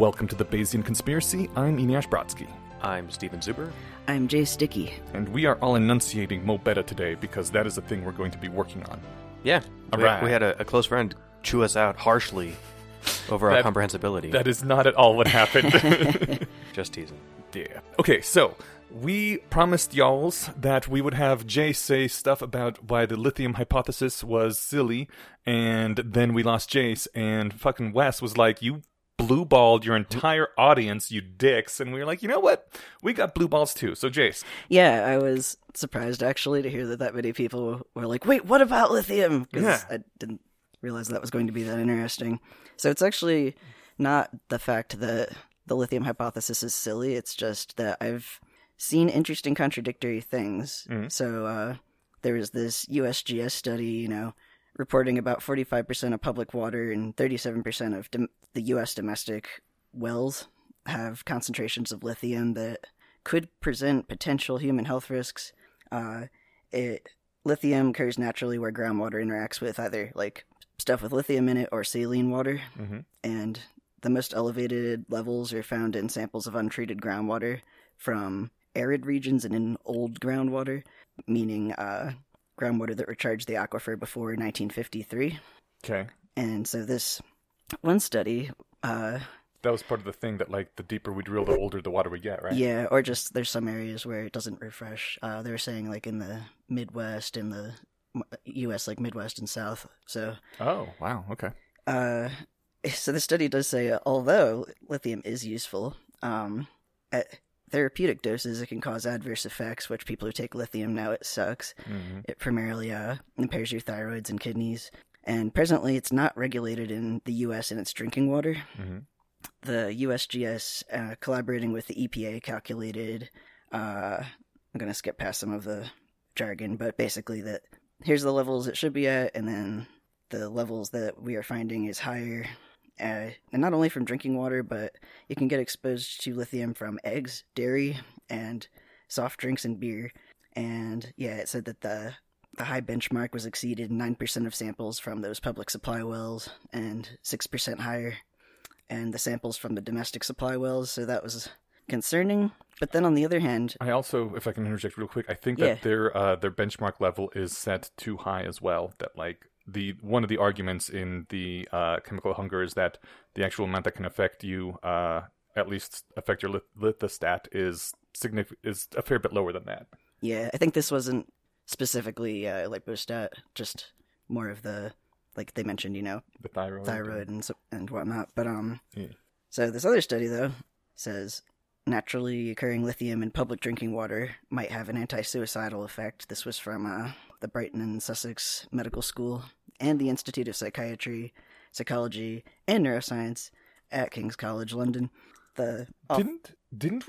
Welcome to the Bayesian Conspiracy. I'm Eneasz Brodsky. I'm Steven Zuber. I'm Jace Dickey. And we are all enunciating Mo Betta today because that is the thing we're going to be working on. Yeah. We had a close friend chew us out harshly over our comprehensibility. That is not at all what happened. Just teasing. Yeah. Okay, so we promised y'alls that we would have Jay say stuff about why the lithium hypothesis was silly, and then we lost Jace, and fucking Wes was like, you blue-balled your entire audience, you dicks. And we were like, you know what? We got blue balls too. So, Jace. Yeah, I was surprised, actually, to hear that many people were like, wait, what about lithium? Because I didn't realize that was going to be that interesting. So it's actually not the fact that the lithium hypothesis is silly. It's just that I've seen interesting contradictory things. Mm-hmm. So there was this USGS study, reporting about 45% of public water and 37% of the U.S. domestic wells have concentrations of lithium that could present potential human health risks. Lithium occurs naturally where groundwater interacts with either stuff with lithium in it or saline water. Mm-hmm. And the most elevated levels are found in samples of untreated groundwater from arid regions and in old groundwater, meaning groundwater that recharged the aquifer before 1953. Okay. And so this one study... that was part of the thing that, the deeper we drill, the older the water we get, right? Yeah, or just there's some areas where it doesn't refresh. They were saying, in the Midwest, in the U.S., Midwest and South, so... Oh, wow, okay. So the study does say, although lithium is useful, at therapeutic doses, it can cause adverse effects, which people who take lithium know it sucks. Mm-hmm. It primarily impairs your thyroids and kidneys. And presently, it's not regulated in the U.S. in its drinking water. Mm-hmm. The USGS, collaborating with the EPA, calculated... I'm going to skip past some of the jargon, but basically that here's the levels it should be at, and then the levels that we are finding is higher... and not only from drinking water, but you can get exposed to lithium from eggs, dairy, and soft drinks and beer. And yeah, it said that the high benchmark was exceeded in 9% of samples from those public supply wells and 6% higher. And the samples from the domestic supply wells, so that was concerning. But then on the other hand... I also, if I can interject real quick, I think that their benchmark level is set too high as well, that one of the arguments in the Chemical Hunger is that the actual amount that can affect you, at least affect your lithostat, is a fair bit lower than that. Yeah, I think this wasn't specifically lipostat, just more of the, they mentioned, the thyroid and whatnot. But So this other study, though, says naturally occurring lithium in public drinking water might have an anti-suicidal effect. This was from the Brighton and Sussex Medical School and the Institute of Psychiatry, Psychology, and Neuroscience at King's College London. Didn't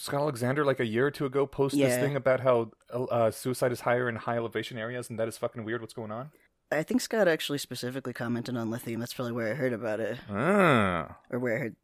Scott Alexander a year or two ago post this thing about how suicide is higher in high elevation areas, and that is fucking weird? What's going on? I think Scott actually specifically commented on lithium. That's probably where I heard about it. Or where I heard,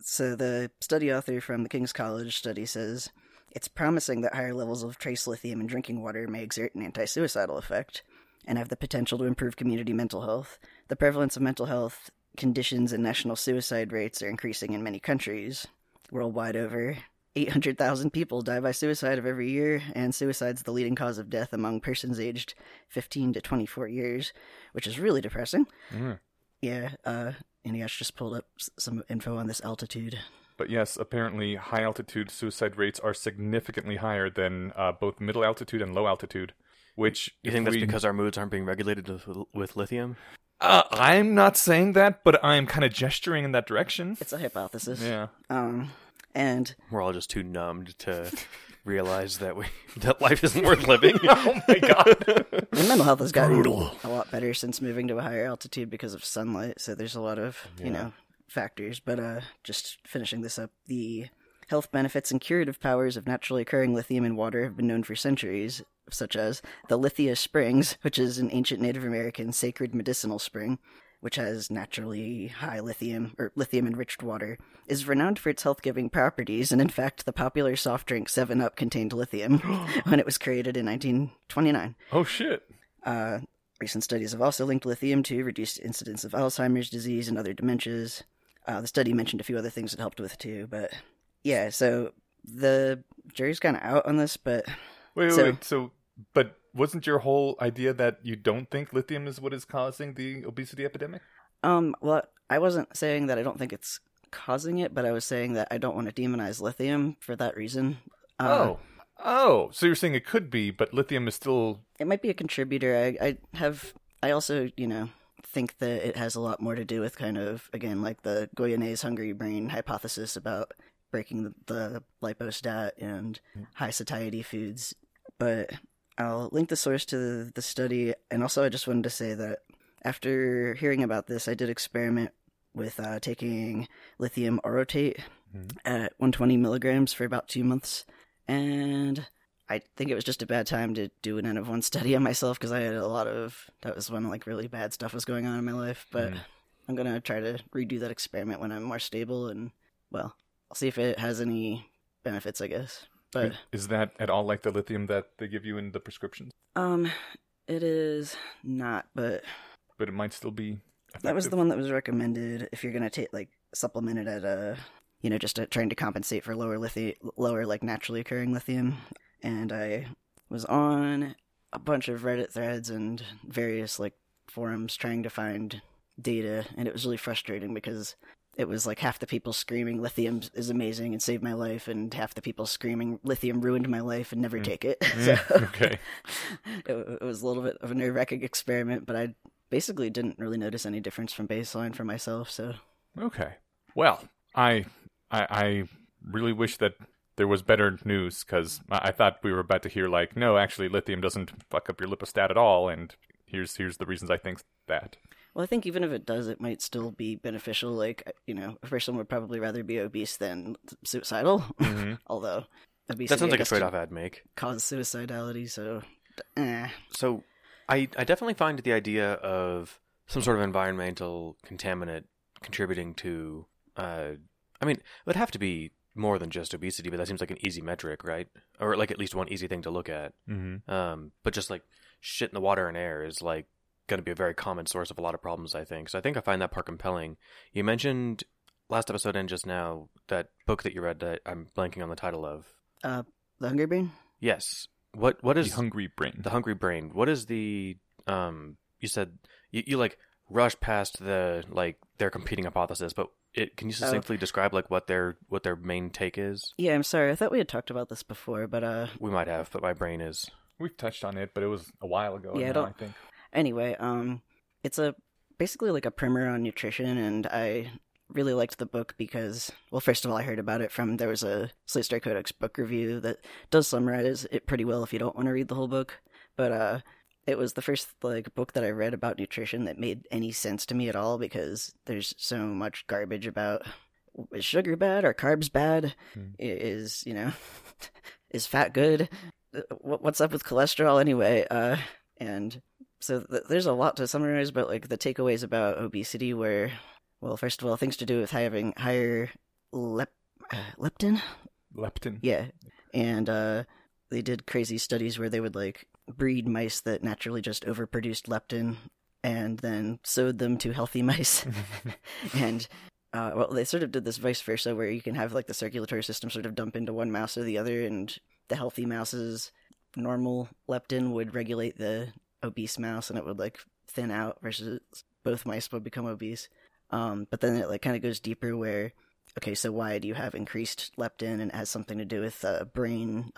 so the study author from the King's College study says, it's promising that higher levels of trace lithium in drinking water may exert an anti-suicidal effect and have the potential to improve community mental health. The prevalence of mental health conditions and national suicide rates are increasing in many countries. Worldwide over, 800,000 people die by suicide every year, and suicide's the leading cause of death among persons aged 15 to 24 years, which is really depressing. Mm-hmm. Yeah, and Yash just pulled up some info on this altitude. But yes, apparently high altitude suicide rates are significantly higher than both middle altitude and low altitude. Which you think that's because our moods aren't being regulated with lithium? I'm not saying that, but I'm kind of gesturing in that direction. It's a hypothesis. Yeah. And we're all just too numbed to realize that life isn't worth living. Oh my god! And mental health has gotten a lot better since moving to a higher altitude because of sunlight. So there's a lot of factors. But just finishing this up, the health benefits and curative powers of naturally occurring lithium in water have been known for centuries, such as the Lithia Springs, which is an ancient Native American sacred medicinal spring, which has naturally high lithium, or lithium-enriched water, is renowned for its health-giving properties, and in fact, the popular soft drink 7 Up contained lithium when it was created in 1929. Oh, shit. Recent studies have also linked lithium to reduced incidence of Alzheimer's disease and other dementias. The study mentioned a few other things it helped with too, but yeah, so the jury's kind of out on this, but... Wait, so wasn't your whole idea that you don't think lithium is what is causing the obesity epidemic? Well, I wasn't saying that I don't think it's causing it, but I was saying that I don't want to demonize lithium for that reason. So you're saying it could be, but lithium is still... It might be a contributor. I also, you know, think that it has a lot more to do with kind of, again, like the Guyane's Hungry Brain hypothesis about breaking the lipostat and high satiety foods. But I'll link the source to the study. And also, I just wanted to say that after hearing about this, I did experiment with taking lithium orotate at 120 milligrams for about 2 months. And I think it was just a bad time to do an N-of-1 study on myself because I had a lot of, that was when like really bad stuff was going on in my life. But I'm going to try to redo that experiment when I'm more stable and, well, I'll see if it has any benefits, I guess. But is that at all like the lithium that they give you in the prescriptions? It is not, but... But it might still be effective. That was the one that was recommended if you're going to take, like, supplement it at a... You know, just trying to compensate for lower like naturally occurring lithium. And I was on a bunch of Reddit threads and various like forums trying to find data, and it was really frustrating because it was like half the people screaming lithium is amazing and saved my life, and half the people screaming lithium ruined my life and never take it. Okay, it was a little bit of a nerve-wracking experiment, but I basically didn't really notice any difference from baseline for myself. So okay, well. I really wish that there was better news, because I thought we were about to hear, like, no, actually, lithium doesn't fuck up your lipostat at all, and here's the reasons I think that. Well, I think even if it does, it might still be beneficial. Like, you know, a person would probably rather be obese than suicidal, although obesity, that sounds like a trade-off I'd make. Cause suicidality, so... So I definitely find the idea of some sort of environmental contaminant contributing to... I mean, it would have to be more than just obesity, but that seems like an easy metric, right? Or like at least one easy thing to look at. But just like shit in the water and air is like going to be a very common source of a lot of problems, I think. So I think I find that part compelling. You mentioned last episode and just now that book that you read that I'm blanking on the title of. The Hungry Brain? Yes. What is... The Hungry Brain. The Hungry Brain. What is the... You said... You like rush past the like their competing hypothesis, but... Can you succinctly describe like what their main take is? Yeah, I'm sorry. I thought we had talked about this before, but we might have, but my brain is... We've touched on it, but it was a while ago. Yeah, I think. Anyway, it's basically like a primer on nutrition, and I really liked the book because, well, first of all, I heard about it from there was a Slate Star Codex book review that does summarize it pretty well if you don't want to read the whole book, but it was the first like book that I read about nutrition that made any sense to me at all, because there's so much garbage about is sugar bad or carbs bad? Is, you know, is fat good? What's up with cholesterol anyway? And so there's a lot to summarize, but like the takeaways about obesity were, well, first of all, things to do with having higher leptin. Yeah. And they did crazy studies where they would like breed mice that naturally just overproduced leptin and then sewed them to healthy mice. And, well, they sort of did this vice versa where you can have like the circulatory system sort of dump into one mouse or the other, and the healthy mouse's normal leptin would regulate the obese mouse and it would like thin out, versus both mice would become obese. But then it like kind of goes deeper where, okay, so why do you have increased leptin? And it has something to do with brain...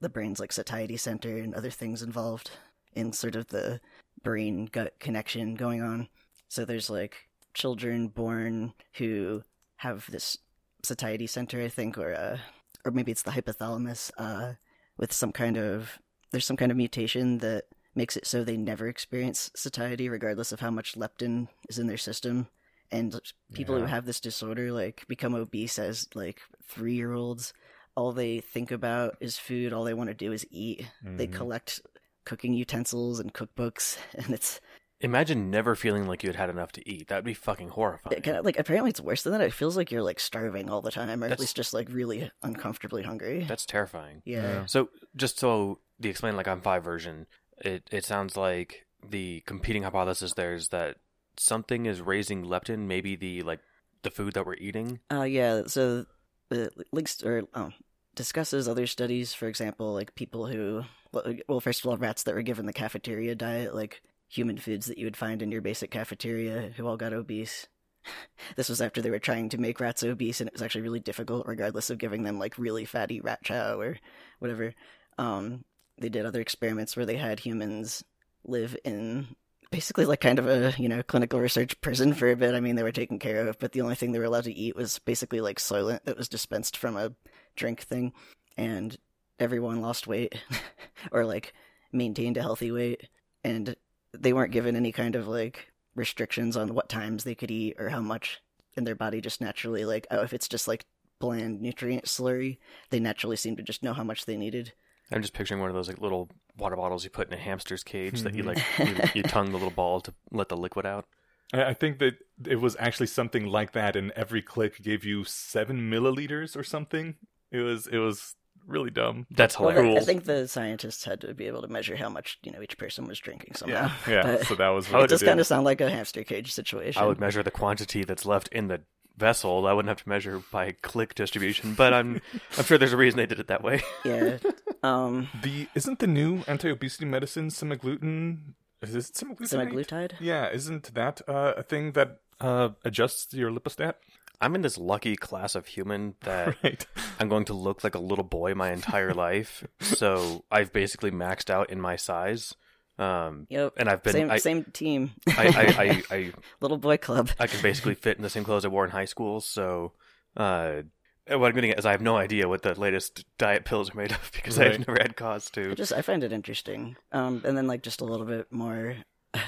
the brain's like satiety center and other things involved in sort of the brain-gut connection going on. So there's like children born who have this satiety center, I think, or maybe it's the hypothalamus, with some kind of, there's some kind of mutation that makes it so they never experience satiety regardless of how much leptin is in their system. And people who have this disorder like become obese as like 3-year-olds. All they think about is food. All they want to do is eat. They collect cooking utensils and cookbooks, and it's... Imagine never feeling like you had enough to eat. That would be fucking horrifying. Like, apparently it's worse than that. It feels like you're like starving all the time, or at least just like really uncomfortably hungry. That's terrifying. Yeah. So just so the explain like I'm five version, it sounds like the competing hypothesis there is that something is raising leptin, maybe the food that we're eating. So it links or discusses other studies, for example, people who, first of all, rats that were given the cafeteria diet, human foods that you would find in your basic cafeteria, who all got obese. This was after they were trying to make rats obese, and it was actually really difficult, regardless of giving them really fatty rat chow or whatever. They did other experiments where they had humans live in basically kind of a, clinical research prison for a bit. I mean, they were taken care of, but the only thing they were allowed to eat was basically Soylent that was dispensed from a drink thing, and everyone lost weight or maintained a healthy weight, and they weren't given any kind of restrictions on what times they could eat or how much, and their body just naturally if it's just bland nutrient slurry, they naturally seem to just know how much they needed. I'm just picturing one of those little water bottles you put in a hamster's cage that you tongue the little ball to let the liquid out. I think that it was actually something like that, and every click gave you 7 milliliters or something. It was really dumb. That's hilarious. Well, I think the scientists had to be able to measure how much each person was drinking somehow. Yeah. So that was. It does kind of sound like a hamster cage situation. I would measure the quantity that's left in the vessel. I wouldn't have to measure by click distribution, but I'm sure there's a reason they did it that way. Yeah. Isn't the new anti-obesity medicine semaglutide? Is it semaglutide? Yeah, isn't that a thing that adjusts your lipostat? I'm in this lucky class of human that I'm going to look like a little boy my entire life, so I've basically maxed out in my size. Yep. And I've been same team. I little boy club. I can basically fit in the same clothes I wore in high school. So what I'm getting at is I have no idea what the latest diet pills are made of because I've never had cause to. I find it interesting. And then just a little bit more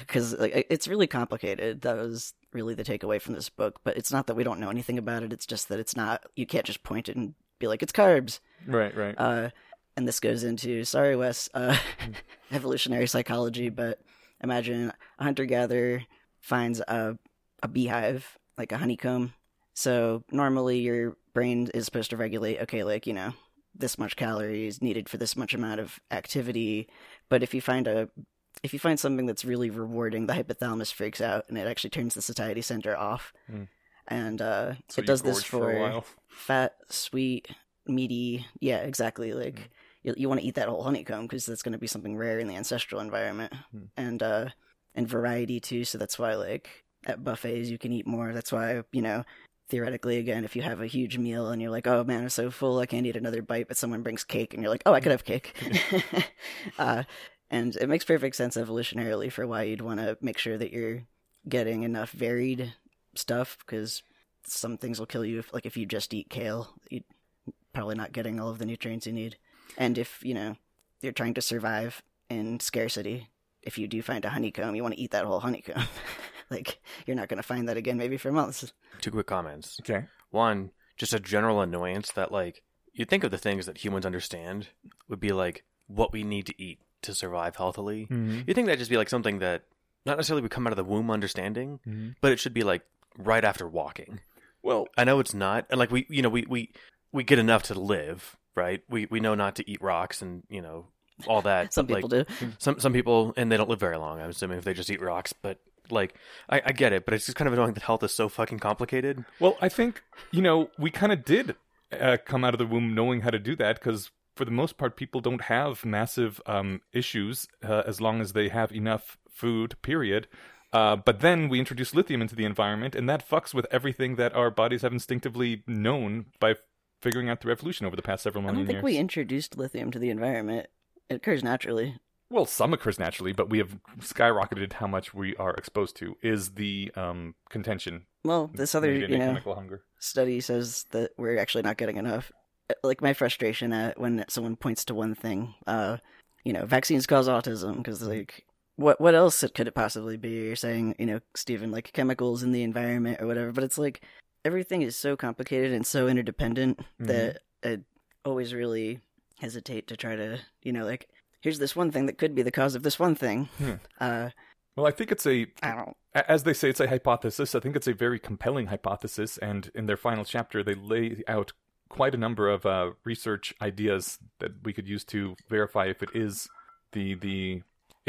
because it's really complicated. That was really the takeaway from this book. But it's not that we don't know anything about it. It's just that it's not. You can't just point it and be like it's carbs. Right. And this goes into, sorry Wes, evolutionary psychology, but imagine a hunter-gatherer finds a beehive, like a honeycomb. So normally your brain is supposed to regulate, this much calories needed for this much amount of activity. But if you find something that's really rewarding, the hypothalamus freaks out and it actually turns the satiety center off. Mm. And so it does this for fat, sweet, meaty. Yeah, exactly. You want to eat that whole honeycomb because that's going to be something rare in the ancestral environment, and variety too. So that's why at buffets you can eat more. That's why theoretically, again, if you have a huge meal and you're like, oh man, I'm so full, I can't eat another bite, but someone brings cake and you're like, oh, I could have cake. And it makes perfect sense evolutionarily for why you'd want to make sure that you're getting enough varied stuff because some things will kill you. If you just eat kale, you'd probably not getting all of the nutrients you need. And if, you're trying to survive in scarcity, if you do find a honeycomb, you want to eat that whole honeycomb. You're not going to find that again maybe for months. 2 quick comments. Okay. One, just a general annoyance that, you think of the things that humans understand would be, what we need to eat to survive healthily. Mm-hmm. You'd think that'd just be, something that not necessarily would come out of the womb understanding, mm-hmm. but it should be, right after walking. Well, I know it's not. And, we get enough to live, right? We know not to eat rocks and, all that. Some people do. Some people, and they don't live very long, I'm assuming, if they just eat rocks. But, I get it. But it's just kind of annoying that health is so fucking complicated. Well, I think, we kind of did come out of the womb knowing how to do that because, for the most part, people don't have massive issues as long as they have enough food, period. But then we introduce lithium into the environment, and that fucks with everything that our bodies have instinctively known by figuring out through evolution over the past several million years. I don't think we introduced lithium to the environment. It occurs naturally. Well, some occurs naturally, but we have skyrocketed how much we are exposed to is the contention. Well, this other chemical hunger study says that we're actually not getting enough. My frustration at when someone points to one thing, vaccines cause autism, because what else could it possibly be? You're saying, Stephen, chemicals in the environment or whatever, but it's everything is so complicated and so interdependent mm-hmm. that I always really hesitate to try to, here's this one thing that could be the cause of this one thing. Hmm. Well, I think as they say, it's a hypothesis. I think it's a very compelling hypothesis. And in their final chapter, they lay out quite a number of research ideas that we could use to verify if it is the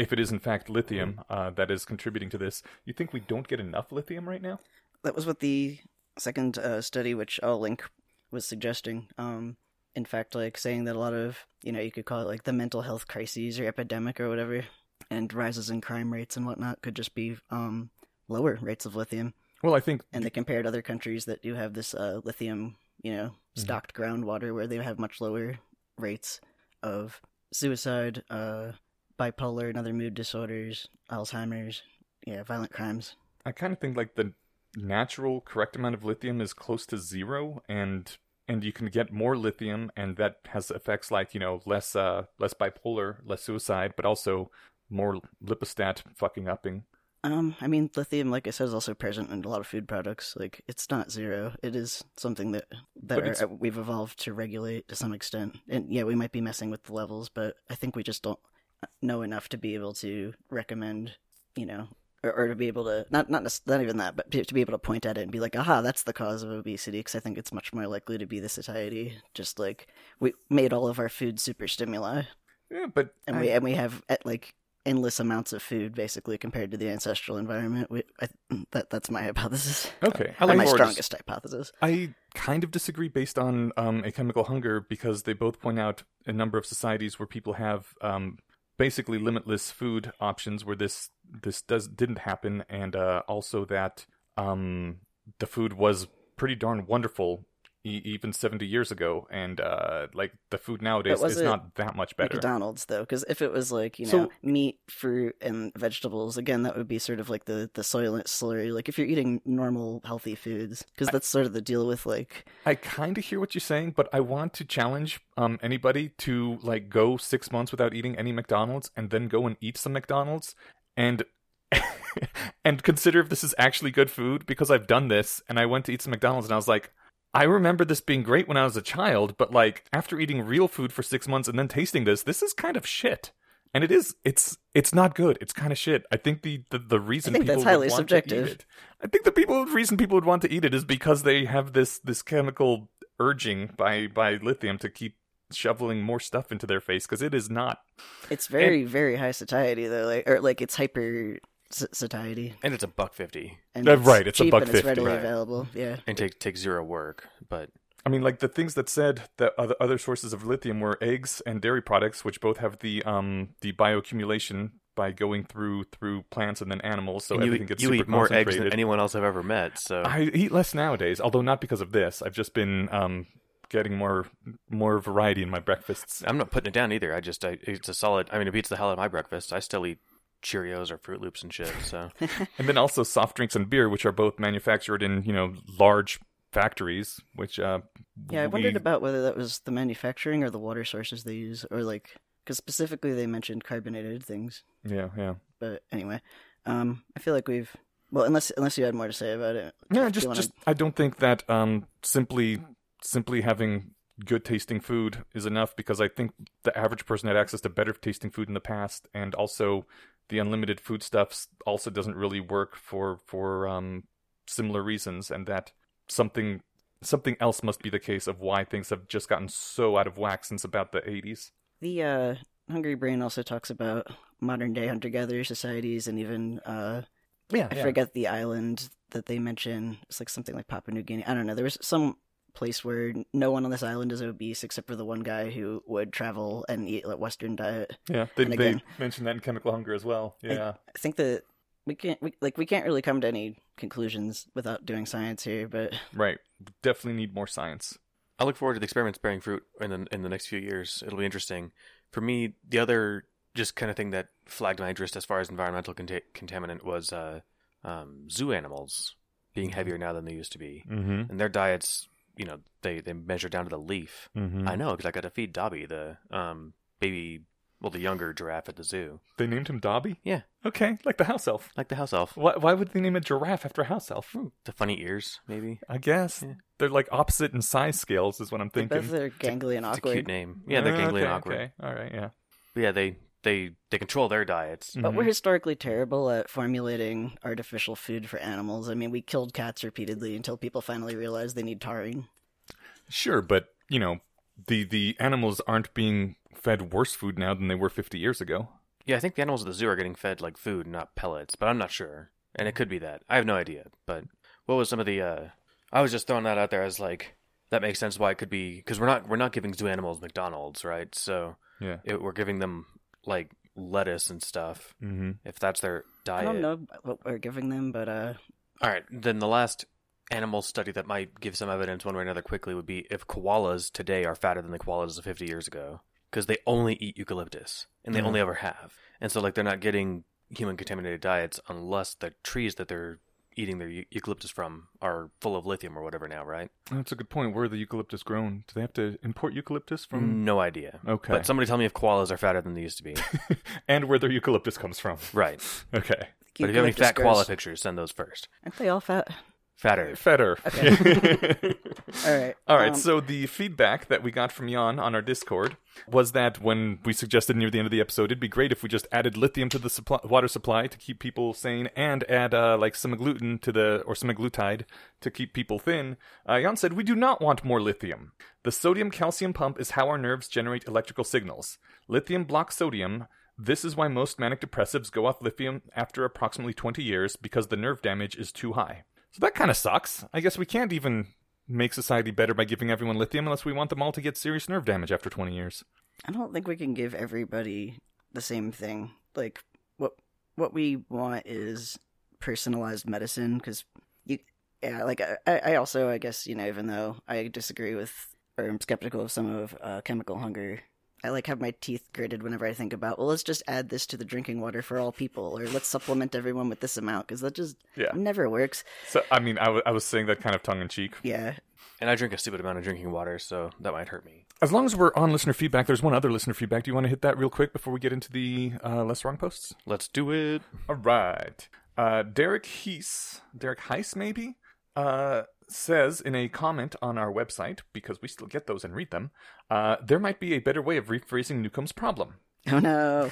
if it is in fact lithium that is contributing to this, you think we don't get enough lithium right now? That was what the second study, which I'll link, was suggesting. In fact, like saying that a lot of, you know, you could call it like the mental health crises or epidemic or whatever, and rises in crime rates and whatnot could just be lower rates of lithium. Well, I think... And they compared other countries that do have this lithium, you know, stocked groundwater where they have much lower rates of suicide, bipolar and other mood disorders, Alzheimer's, violent crimes. I kind of think like the natural correct amount of lithium is close to zero, and you can get more lithium, and that has effects like, you know, less bipolar, less suicide, but also more lipostat fucking upping. I mean, lithium, like I said, is also present in a lot of food products. Like, it's not zero. It is something that we've evolved to regulate to some extent. And yeah, we might be messing with the levels, but I think we just don't know enough to be able to recommend, you know, or to be able to, not even that, but to be able to point at it and be like, aha, that's the cause of obesity, because I think it's much more likely to be the satiety. Just like, we made all of our food super stimuli. Yeah, but... And we have, at like... endless amounts of food, basically, compared to the ancestral environment. That's my hypothesis. Okay, I like my strongest hypothesis. I kind of disagree based on A Chemical Hunger, because they both point out a number of societies where people have basically limitless food options, where this didn't happen, and also that the food was pretty darn wonderful even 70 years ago, and like the food nowadays is not that much better. McDonald's though, because if it was like, you know, meat, fruit, and vegetables, again, that would be sort of like the soylent slurry. Like if you're eating normal healthy foods, because that's sort of the deal with like. I kind of hear what you're saying, but I want to challenge anybody to like go 6 months without eating any McDonald's, and then go and eat some McDonald's, and consider if this is actually good food. Because I've done this, and I went to eat some McDonald's, and I was like, I remember this being great when I was a child, but like after eating real food for 6 months and then tasting this is kind of shit. And it's not good. It's kind of shit. I think the reason people would want subjective. To eat it. I think the reason people would want to eat it is because they have this chemical urging by lithium to keep shoveling more stuff into their face, because it is not. It's very high satiety though, or it's hyper satiety, and it's $1.50, and right, it's $1.50, it's readily available, yeah, and take zero work. But I mean, like the things that said that other sources of lithium were eggs and dairy products, which both have the bioaccumulation by going through plants and then animals, so everything gets super concentrated. You eat more eggs than anyone else I've ever met, so I eat less nowadays, although not because of this. I've just been getting more variety in my breakfasts. I'm not putting it down either. It's a solid. I mean, it beats the hell out of my breakfast. I still eat Cheerios or Fruit Loops and shit, so. And then also soft drinks and beer, which are both manufactured in, you know, large factories, which I wondered about whether that was the manufacturing or the water sources they use, or like, because specifically they mentioned carbonated things. Yeah. But anyway, I feel like we've, well, unless you had more to say about it. Yeah, just I don't think that simply having good tasting food is enough, because I think the average person had access to better tasting food in the past, and also the unlimited foodstuffs also doesn't really work for similar reasons, and that something else must be the case of why things have just gotten so out of whack since about the 80s. The Hungry Brain also talks about modern day hunter-gatherer societies, and even I forget the island that they mention. It's like something like Papua New Guinea. I don't know. There was some place where no one on this island is obese except for the one guy who would travel and eat a Western diet. Yeah, they mentioned that in Chemical Hunger as well. Yeah, I think that we can't really come to any conclusions without doing science here. But right, definitely need more science. I look forward to the experiments bearing fruit in the next few years. It'll be interesting. For me, the other just kind of thing that flagged my interest as far as environmental contaminant was zoo animals being heavier now than they used to be, and their diets. You know, they measure down to the leaf. Mm-hmm. I know, because I got to feed Dobby, the the younger giraffe at the zoo. They named him Dobby? Yeah. Okay, like the house elf. Why would they name a giraffe after a house elf? The funny ears, maybe. I guess. Yeah. They're like opposite in size scales is what I'm thinking. Because they're gangly and awkward. It's a cute name. Yeah, they're gangly and awkward. Okay, all right, yeah. But yeah, they control their diets. But we're historically terrible at formulating artificial food for animals. I mean, we killed cats repeatedly until people finally realized they need tarring. Sure, but, you know, the animals aren't being fed worse food now than they were 50 years ago. Yeah, I think the animals at the zoo are getting fed like food, not pellets, but I'm not sure. And it could be that. I have no idea. But what was some of the... I was just throwing that out there as like, that makes sense why it could be... Because we're not giving zoo animals McDonald's, right? So yeah, we're giving them like lettuce and stuff, mm-hmm. if that's their diet. I don't know what we're giving them, but... All right, then the last animal study that might give some evidence one way or another quickly would be if koalas today are fatter than the koalas of 50 years ago. Because they only eat eucalyptus, and they only ever have. And so, like, they're not getting human-contaminated diets unless the trees that they're eating their eucalyptus from are full of lithium or whatever now, right? That's a good point. Where are the eucalyptus grown? Do they have to import eucalyptus from? No idea. Okay. But somebody tell me if koalas are fatter than they used to be. And where their eucalyptus comes from. Right. Okay. But if you have any fat koala pictures, send those first. Aren't they all fat? Fatter. Okay. All right. So the feedback that we got from Jan on our Discord was that when we suggested near the end of the episode, it'd be great if we just added lithium to the water supply to keep people sane and add like semaglutide or semaglutide to keep people thin. Jan said, we do not want more lithium. The sodium-calcium pump is how our nerves generate electrical signals. Lithium blocks sodium. This is why most manic depressives go off lithium after approximately 20 years because the nerve damage is too high. So that kind of sucks. I guess we can't even make society better by giving everyone lithium unless we want them all to get serious nerve damage after 20 years. I don't think we can give everybody the same thing. Like, what we want is personalized medicine, because, I also, I guess, you know, even though I disagree with or am skeptical of some of Chemical Hunger, I like have my teeth gritted whenever I think about, well, let's just add this to the drinking water for all people, or let's supplement everyone with this amount, because that just never works. So, I mean, I was saying that kind of tongue-in-cheek. Yeah. And I drink a stupid amount of drinking water, so that might hurt me. As long as we're on listener feedback, there's one other listener feedback. Do you want to hit that real quick before we get into the Less Wrong posts? Let's do it. All right. Derek Heiss, maybe? Says in a comment on our website, because we still get those and read them, there might be a better way of rephrasing Newcomb's problem. Oh no.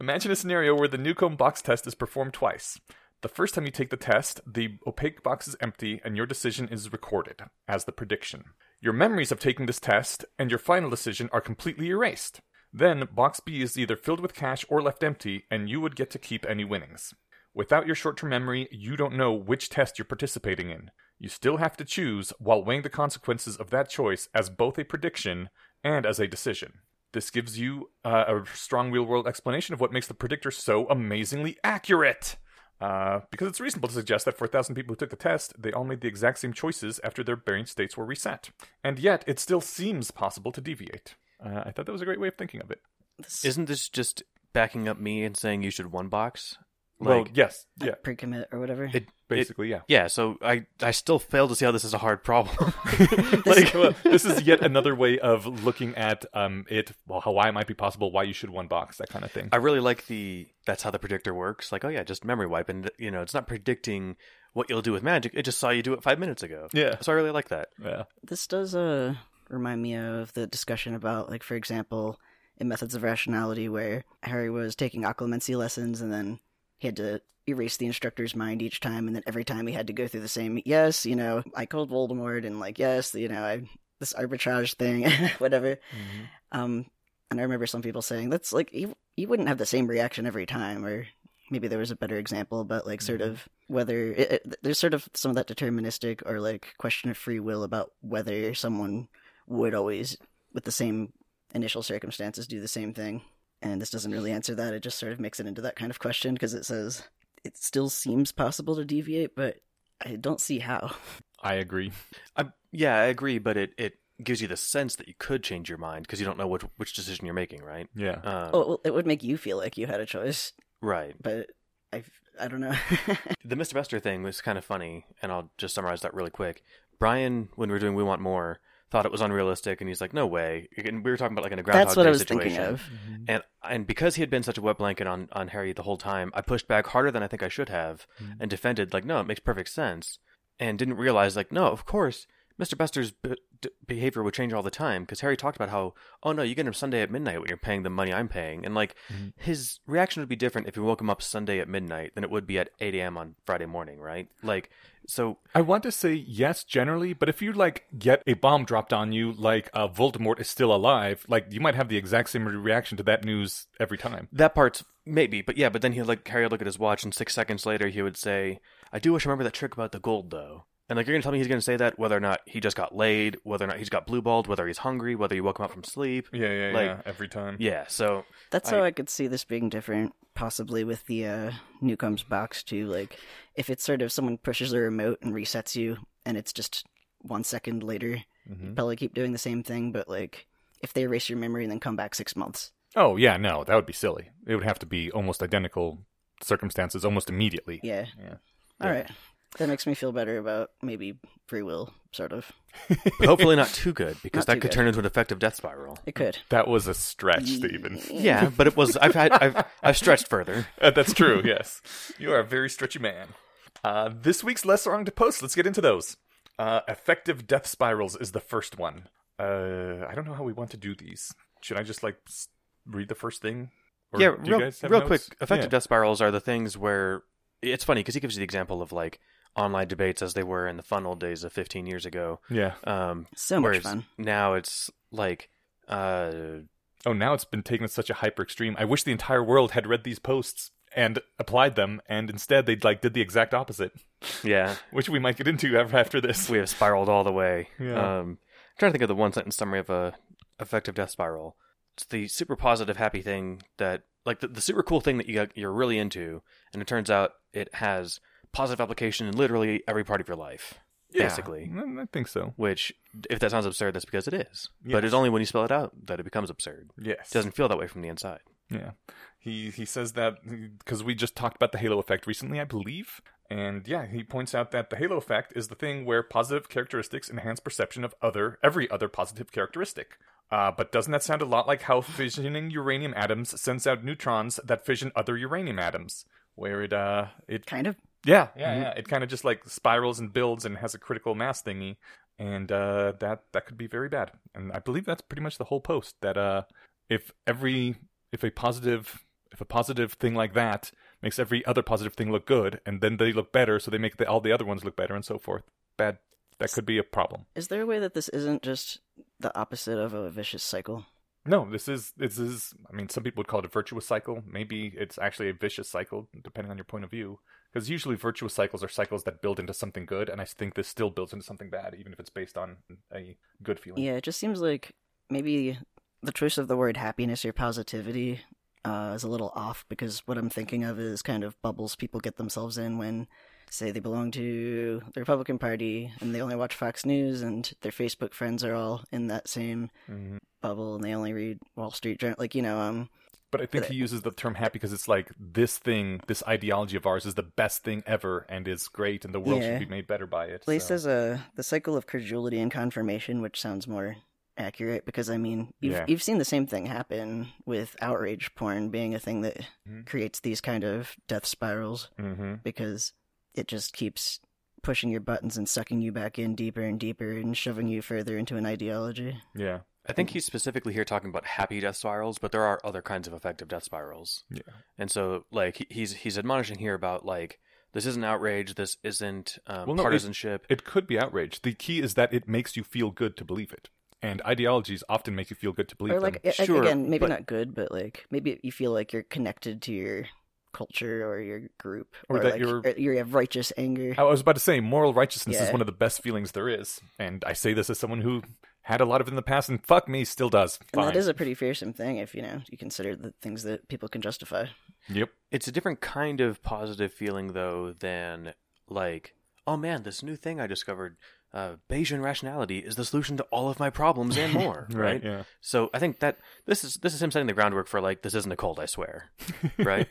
Imagine a scenario where the Newcomb box test is performed twice. The first time you take the test, the opaque box is empty and your decision is recorded as the prediction. Your memories of taking this test and your final decision are completely erased. Then box B is either filled with cash or left empty, and you would get to keep any winnings. Without your short-term memory, you don't know which test you're participating in. You still have to choose while weighing the consequences of that choice as both a prediction and as a decision. This gives you a strong real-world explanation of what makes the predictor so amazingly accurate. Because it's reasonable to suggest that for 1,000 people who took the test, they all made the exact same choices after their brain states were reset. And yet, it still seems possible to deviate. I thought that was a great way of thinking of it. Isn't this just backing up me and saying you should one box? Like, well, yes. Yeah. Pre-commit or whatever. Basically, yeah. Yeah, so I still fail to see how this is a hard problem. Like, well, this is yet another way of looking at why it might be possible, why you should one box, that kind of thing. I really like that's how the predictor works. Like, oh yeah, just memory wipe. And, you know, it's not predicting what you'll do with magic. It just saw you do it 5 minutes ago. Yeah. So I really like that. Yeah. This does remind me of the discussion about, like, for example, in Methods of Rationality, where Harry was taking occlumency lessons and then... he had to erase the instructor's mind each time, and then every time he had to go through the same, yes, you know, I called Voldemort, and like, yes, you know, this arbitrage thing, whatever. Mm-hmm. And I remember some people saying, that's like, you wouldn't have the same reaction every time, or maybe there was a better example, but like sort of whether, there's sort of some of that deterministic or like question of free will about whether someone would always, with the same initial circumstances, do the same thing. And this doesn't really answer that. It just sort of makes it into that kind of question because it says it still seems possible to deviate, but I don't see how. I agree. I agree, but it gives you the sense that you could change your mind because you don't know which decision you're making, right? Yeah. Well, it would make you feel like you had a choice. Right. But I don't know. The Mr. Bester thing was kind of funny, and I'll just summarize that really quick. Brian, when we were doing We Want More, thought it was unrealistic, and he's like, no way. And we were talking about like in a Groundhog Day situation. That's what I was thinking of. And because he had been such a wet blanket on Harry the whole time, I pushed back harder than I think I should have and defended, like, no, it makes perfect sense. And didn't realize, like, no, of course, Mr. Bester's behavior would change all the time, because Harry talked about how, oh no, you get him Sunday at midnight when you're paying the money I'm paying. And like, his reaction would be different if you woke him up Sunday at midnight than it would be at 8 a.m. on Friday morning, right? Like, so... I want to say yes, generally, but if you like get a bomb dropped on you, like Voldemort is still alive, like you might have the exact same reaction to that news every time. That part's maybe, but yeah, but then he'd like, Harry would look at his watch and 6 seconds later he would say, I do wish I remember that trick about the gold though. And like, you're going to tell me he's going to say that whether or not he just got laid, whether or not he's got blue-balled, whether he's hungry, whether you woke him up from sleep. Yeah, every time. Yeah, so... That's how I could see this being different, possibly with the Newcomb's box, too. Like, if it's sort of someone pushes a remote and resets you, and it's just 1 second later, you probably keep doing the same thing, but like, if they erase your memory and then come back 6 months. Oh, yeah, no, that would be silly. It would have to be almost identical circumstances almost immediately. Yeah. All right. That makes me feel better about maybe free will, sort of. But hopefully not too good, because that could turn into an effective death spiral. It could. That was a stretch, Steven. Yeah, but it was... I've stretched further. That's true, yes. You are a very stretchy man. This week's Less Wrong to Post. Let's get into those. Effective death spirals is the first one. I don't know how we want to do these. Should I just, like, read the first thing? Or yeah, real quick. Effective death spirals are the things where... It's funny, because he gives you the example of, like... online debates as they were in the fun old days of 15 years ago. Yeah. So much fun. Now it's like... now it's been taken to such a hyper-extreme. I wish the entire world had read these posts and applied them, and instead they like did the exact opposite. Yeah. Which we might get into after this. We have spiraled all the way. Yeah. I'm trying to think of the one-sentence summary of a effective death spiral. It's the super positive, happy thing that... Like, the super cool thing that you're really into, and it turns out it has... positive application in literally every part of your life, basically. I think so. Which, if that sounds absurd, that's because it is. Yes. But it's only when you spell it out that it becomes absurd. Yes. It doesn't feel that way from the inside. Yeah. He says that because we just talked about the halo effect recently, I believe. And yeah, he points out that the halo effect is the thing where positive characteristics enhance perception of every other positive characteristic. But doesn't that sound a lot like how fissioning uranium atoms sends out neutrons that fission other uranium atoms? Where it kind of... Yeah. It kind of just like spirals and builds and has a critical mass thingy, and that could be very bad. And I believe that's pretty much the whole post. That if a positive thing like that makes every other positive thing look good, and then they look better, so they make all the other ones look better, and so forth. Bad. That could be a problem. Is there a way that this isn't just the opposite of a vicious cycle? No, this is. I mean, some people would call it a virtuous cycle. Maybe it's actually a vicious cycle, depending on your point of view. Because usually virtuous cycles are cycles that build into something good, and I think this still builds into something bad, even if it's based on a good feeling. Yeah, it just seems like maybe the choice of the word happiness or positivity is a little off, because what I'm thinking of is kind of bubbles people get themselves in when, say, they belong to the Republican Party, and they only watch Fox News, and their Facebook friends are all in that same bubble, and they only read Wall Street Journal, like, you know... But I think he uses the term happy because it's like, this thing, this ideology of ours is the best thing ever and is great and the world should be made better by it. At least as the cycle of credulity and confirmation, which sounds more accurate because, I mean, you've seen the same thing happen with outrage porn being a thing that creates these kind of death spirals because it just keeps pushing your buttons and sucking you back in deeper and deeper and shoving you further into an ideology. Yeah. I think he's specifically here talking about happy death spirals, but there are other kinds of effective death spirals. Yeah. And so, like, he's admonishing here about, like, this isn't outrage, this isn't partisanship. It could be outrage. The key is that it makes you feel good to believe it. And ideologies often make you feel good to believe them. Again, maybe not good, but, like, maybe you feel like you're connected to your... culture or your group or that like, you have righteous anger. I was about to say moral righteousness is one of the best feelings there is, and I say this as someone who had a lot of it in the past and fuck me still does. Fine. And that is a pretty fearsome thing if you consider the things that people can justify. Yep. It's a different kind of positive feeling though than like, oh man, this new thing I discovered, Bayesian rationality is the solution to all of my problems and more, right? Yeah. So I think that this is him setting the groundwork for like, this isn't a cold, I swear, right?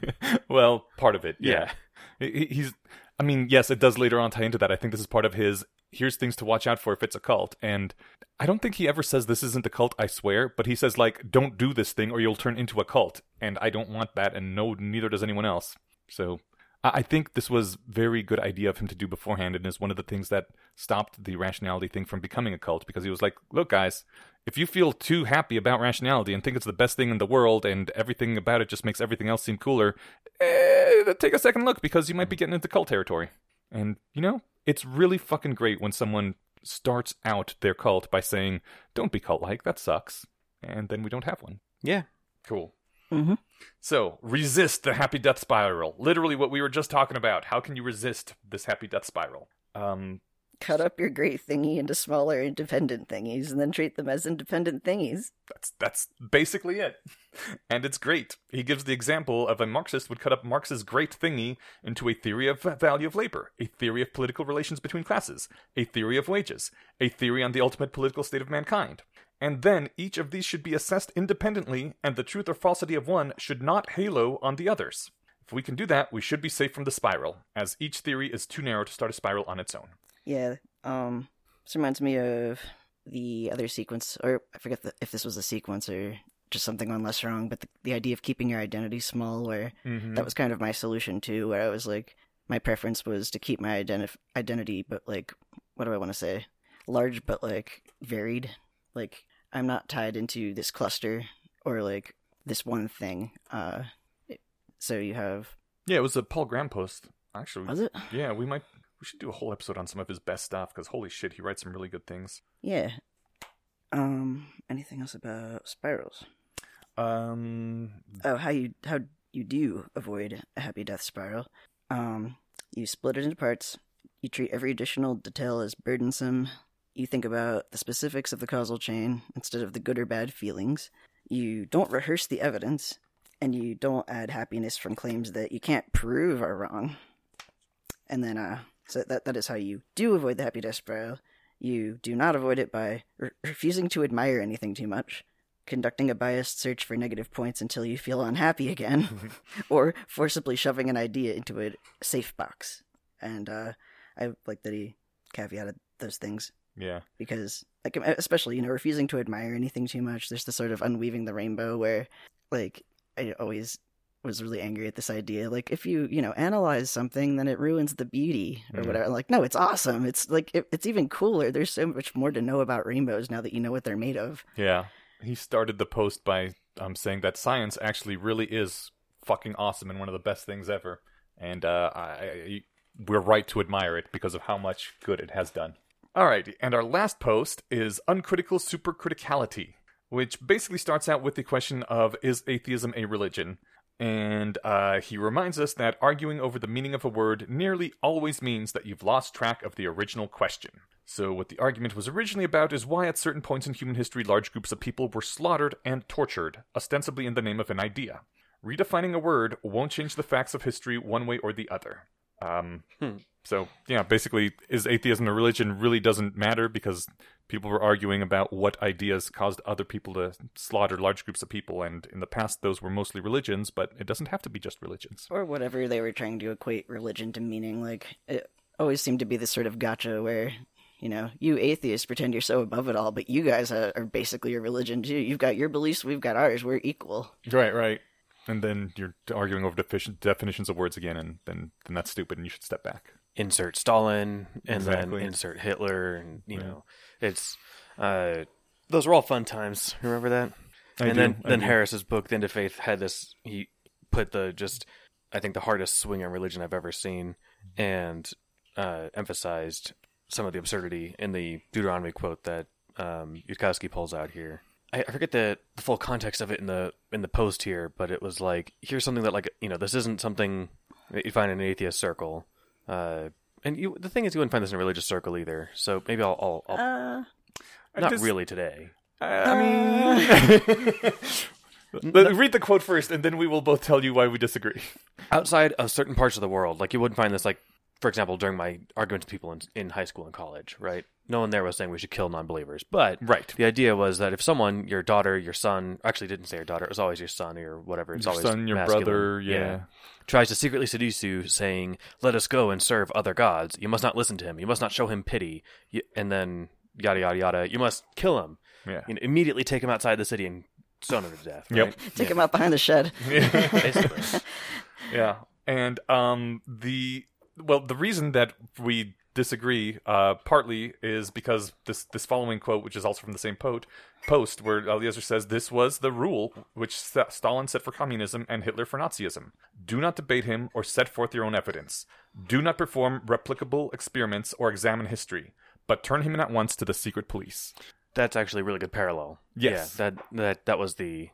Well, part of it, yeah. He's, I mean, yes, it does later on tie into that. I think this is part of his, here's things to watch out for if it's a cult. And I don't think he ever says this isn't a cult, I swear, but he says like, don't do this thing or you'll turn into a cult. And I don't want that, and no, neither does anyone else. So I think this was very good idea of him to do beforehand, and is one of the things that stopped the rationality thing from becoming a cult, because he was like, look, guys, if you feel too happy about rationality and think it's the best thing in the world and everything about it just makes everything else seem cooler, take a second look, because you might be getting into cult territory. And, you know, it's really fucking great when someone starts out their cult by saying, don't be cult-like, that sucks. And then we don't have one. Yeah. Cool. Mm-hmm. So, resist the happy death spiral. Literally what we were just talking about. How can you resist this happy death spiral? Cut up your great thingy into smaller independent thingies and then treat them as independent thingies. That's basically it. And it's great. He gives the example of a Marxist would cut up Marx's great thingy into a theory of value of labor, a theory of political relations between classes, a theory of wages, a theory on the ultimate political state of mankind. And then each of these should be assessed independently, and the truth or falsity of one should not halo on the others. If we can do that, we should be safe from the spiral, as each theory is too narrow to start a spiral on its own. Yeah, this reminds me of the other sequence, or I forget if this was a sequence or just something on Less Wrong, but the idea of keeping your identity small, where that was kind of my solution too, where I was like, my preference was to keep my identity, but like, what do I want to say? Large, but like, varied. Like, I'm not tied into this cluster or, like, this one thing. So you have... Yeah, it was a Paul Graham post, actually. Was it? Yeah, we should do a whole episode on some of his best stuff, because holy shit, he writes some really good things. Yeah. Anything else about spirals? Oh, how you do avoid a happy death spiral. You split it into parts. You treat every additional detail as burdensome. You think about the specifics of the causal chain instead of the good or bad feelings. You don't rehearse the evidence, and you don't add happiness from claims that you can't prove are wrong. And then, so that is how you do avoid the happy death spiral. You do not avoid it by refusing to admire anything too much, conducting a biased search for negative points until you feel unhappy again, or forcibly shoving an idea into a safe box. And I like that he caveated those things. Yeah. Because, like, especially, you know, refusing to admire anything too much, there's the sort of unweaving the rainbow where, like, I always was really angry at this idea. Like, if you analyze something, then it ruins the beauty or whatever. Like, no, it's awesome. It's, like, it's even cooler. There's so much more to know about rainbows now that you know what they're made of. Yeah. He started the post by saying that science actually really is fucking awesome and one of the best things ever. And we're right to admire it because of how much good it has done. All right, and our last post is Uncritical Supercriticality, which basically starts out with the question of, is atheism a religion? And he reminds us that arguing over the meaning of a word nearly always means that you've lost track of the original question. So what the argument was originally about is why at certain points in human history large groups of people were slaughtered and tortured, ostensibly in the name of an idea. Redefining a word won't change the facts of history one way or the other. So, yeah, basically, is atheism a religion really doesn't matter because people were arguing about what ideas caused other people to slaughter large groups of people, and in the past those were mostly religions, but it doesn't have to be just religions. Or whatever they were trying to equate religion to meaning. Like, it always seemed to be this sort of gotcha where, you know, you atheists pretend you're so above it all, but you guys are basically a religion too. You've got your beliefs, we've got ours, we're equal. Right, right. And then you're arguing over definitions of words again, and then that's stupid, and you should step back. Insert Stalin, and Then insert Hitler, and, you know, it's... those were all fun times. Remember that? Then Harris's book, The End of Faith, had this... He put I think, the hardest swing on religion I've ever seen, and emphasized some of the absurdity in the Deuteronomy quote that Yudkowsky pulls out here. I forget the full context of it in the post here, but it was like, here's something that, like, you know, this isn't something that you find in an atheist circle, the thing is, you wouldn't find this in a religious circle either. So maybe really today. Read the quote first, and then we will both tell you why we disagree. Outside of certain parts of the world, like, you wouldn't find this, like, for example, during my arguments with people in high school and college, right? No one there was saying we should kill non-believers. But the idea was that if someone, your daughter, your son, actually didn't say your daughter, it was always your son or whatever. It's always your son, your masculine, brother, tries to secretly seduce you saying, let us go and serve other gods. You must not listen to him. You must not show him pity. And then yada, yada, yada. You must kill him. Yeah. You know, immediately take him outside the city and stone him to death. Right? Yep. Take him out behind the shed. Yeah. Basically. Yeah. And the reason that we disagree partly is because this following quote, which is also from the same post, where Eliezer says, "This was the rule which Stalin set for communism and Hitler for Nazism. Do not debate him or set forth your own evidence. Do not perform replicable experiments or examine history, but turn him in at once to the secret police." That's actually a really good parallel. Yes. Yeah, that was the...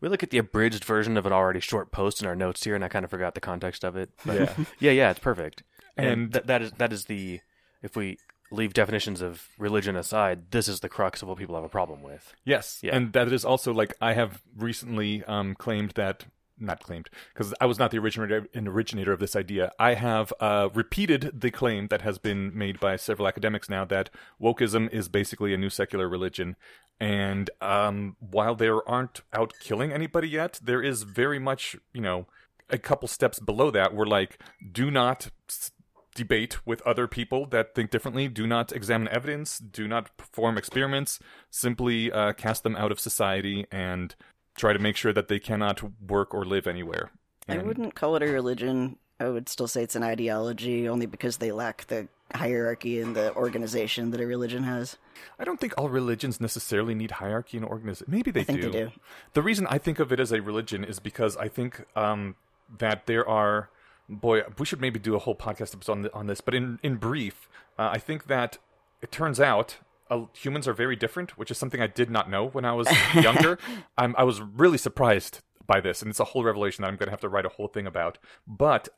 We look at the abridged version of an already short post in our notes here, and I kind of forgot the context of it. But yeah, it's perfect. And that is the... If we leave definitions of religion aside, this is the crux of what people have a problem with. Yes, yeah. And that is also, like, I have recently claimed that... Not claimed, because I was not the originator of this idea. I have repeated the claim that has been made by several academics now that wokeism is basically a new secular religion. And while there aren't out killing anybody yet, there is very much, a couple steps below that where, like, do not debate with other people that think differently, do not examine evidence, do not perform experiments, simply cast them out of society and... try to make sure that they cannot work or live anywhere. And... I wouldn't call it a religion. I would still say it's an ideology, only because they lack the hierarchy and the organization that a religion has. I don't think all religions necessarily need hierarchy and organization. Maybe they do. The reason I think of it as a religion is because I think that there are... Boy, we should maybe do a whole podcast episode on this, but in brief, I think that it turns out... humans are very different, which is something I did not know when I was younger. I was really surprised by this, and it's a whole revelation that I'm going to have to write a whole thing about. But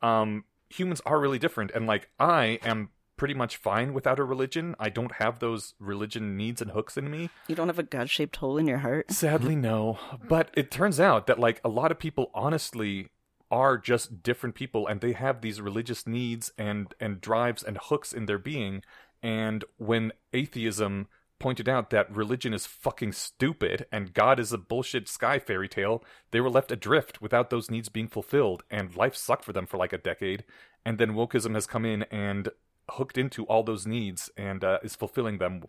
humans are really different, and like I am pretty much fine without a religion. I don't have those religion needs and hooks in me. You don't have a God-shaped hole in your heart? Sadly, no. But it turns out that like a lot of people honestly are just different people, and they have these religious needs and drives and hooks in their being. And when atheism pointed out that religion is fucking stupid and God is a bullshit sky fairy tale, they were left adrift without those needs being fulfilled, and life sucked for them for like a decade. And then wokeism has come in and hooked into all those needs and is fulfilling them.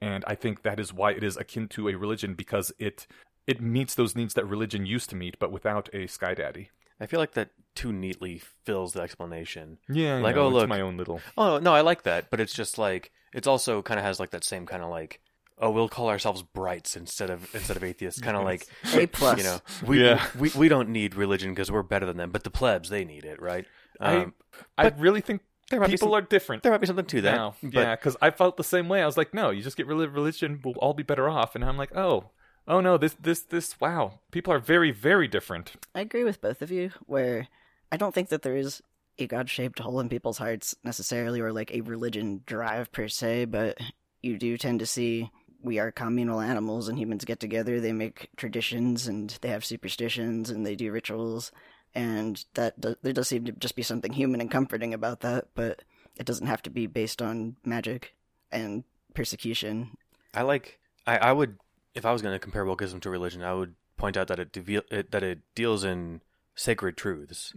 And I think that is why it is akin to a religion, because it meets those needs that religion used to meet, but without a sky daddy. I feel like that too neatly fills the explanation. Yeah, like, oh, look, it's my own little... Oh, no, I like that, but it's just like... It's also kind of has like that same kind of like, oh, we'll call ourselves brights instead of atheists. Kind of like... A+. We don't need religion because we're better than them, but the plebs, they need it, right? I really think... People are different. There might be something to that. No, but... Yeah, because I felt the same way. I was like, no, you just get rid of religion, we'll all be better off. And I'm like, oh no, this, wow. People are very, very different. I agree with both of you, where I don't think that there is a God-shaped hole in people's hearts necessarily, or like a religion drive per se, but you do tend to see we are communal animals and humans get together, they make traditions and they have superstitions and they do rituals, and there does seem to just be something human and comforting about that, but it doesn't have to be based on magic and persecution. I would... If I was going to compare wokeism to religion, I would point out that it deals in sacred truths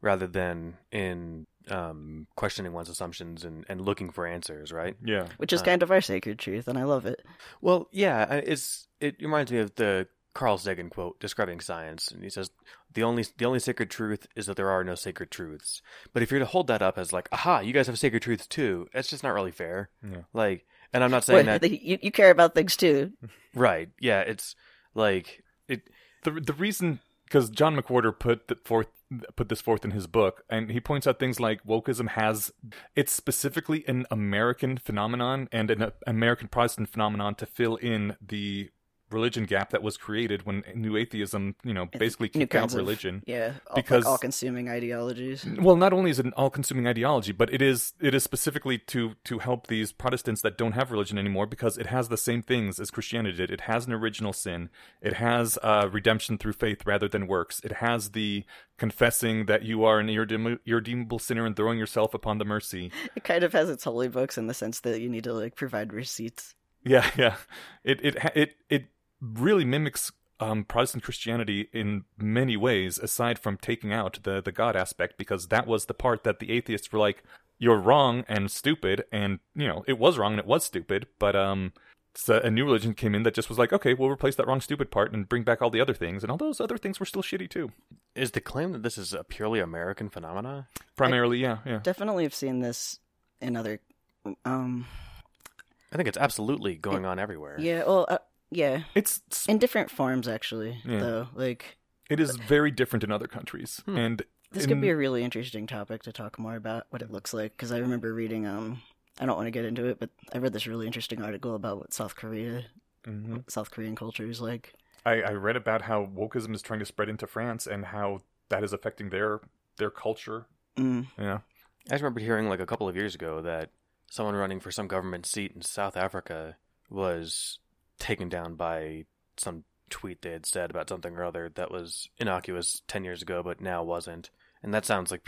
rather than in questioning one's assumptions and looking for answers, right? Yeah. Which is kind of our sacred truth, and I love it. Well, yeah, it reminds me of the Carl Sagan quote describing science, and he says, the only sacred truth is that there are no sacred truths. But if you're to hold that up as like, aha, you guys have sacred truths too, that's just not really fair. Yeah. Like... And I'm not saying that... You care about things, too. Right. Yeah, it's like... The reason... Because John McWhorter put this forth in his book, and he points out things like wokeism has... It's specifically an American phenomenon and an American Protestant phenomenon to fill in the religion gap that was created when new atheism, basically kicked out religion. Because like all-consuming ideologies. Well, not only is it an all-consuming ideology, but it is specifically to help these Protestants that don't have religion anymore, because it has the same things as Christianity did. It has an original sin. It has redemption through faith rather than works. It has the confessing that you are an irredeemable sinner and throwing yourself upon the mercy. It kind of has its holy books in the sense that you need to like provide receipts. Yeah, yeah. It really mimics Protestant Christianity in many ways, aside from taking out the God aspect, because that was the part that the atheists were like, you're wrong and stupid, and it was wrong and it was stupid, but So a new religion came in that just was like, okay, we'll replace that wrong stupid part and bring back all the other things. And all those other things were still shitty, too. Is the claim that this is a purely American phenomenon? Primarily, yeah. Definitely have seen this in other... I think it's absolutely going on everywhere. Yeah, well, yeah. It's in different forms, actually, though. Like, it is very different in other countries. And this could be a really interesting topic to talk more about what it looks like, because I remember reading... I don't want to get into it, but I read this really interesting article about what South Korean culture is like. I read about how wokeism is trying to spread into France and how that is affecting their culture. Mm. Yeah, I just remember hearing like a couple of years ago that someone running for some government seat in South Africa was taken down by some tweet they had said about something or other that was innocuous 10 years ago, but now wasn't. And that sounds like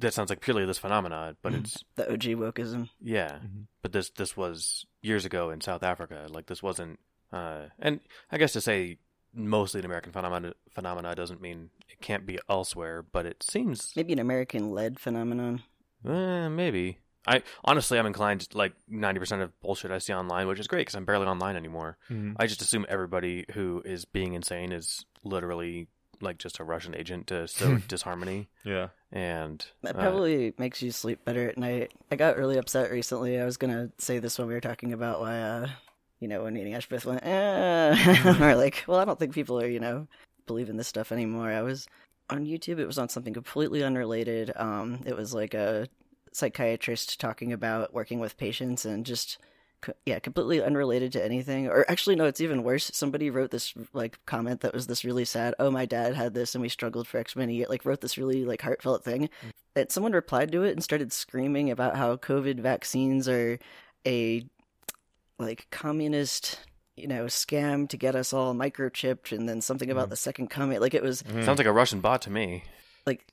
that sounds like purely this phenomenon, but it's... The OG wokeism. Yeah. Mm-hmm. But this was years ago in South Africa. Like, this wasn't... and I guess to say mostly an American phenomena doesn't mean it can't be elsewhere, but it seems... Maybe an American-led phenomenon. Maybe. I'm inclined to, like, 90% of bullshit I see online, which is great because I'm barely online anymore. Mm-hmm. I just assume everybody who is being insane is literally... like just a Russian agent to sow disharmony. Yeah. And that probably makes you sleep better at night. I got really upset recently. I was going to say this when we were talking about why, when Eneasz Brodsky went, or like, well, I don't think people are, believe in this stuff anymore. I was on YouTube. It was on something completely unrelated. It was like a psychiatrist talking about working with patients and just... Yeah, completely unrelated to anything. Or actually, no, it's even worse. Somebody wrote this like comment that was this really sad. Oh, my dad had this, and we struggled for X many years. Like, wrote this really like heartfelt thing, and someone replied to it and started screaming about how COVID vaccines are a like communist, scam to get us all microchipped, and then something about the second coming. Like, it was sounds like a Russian bot to me. Like.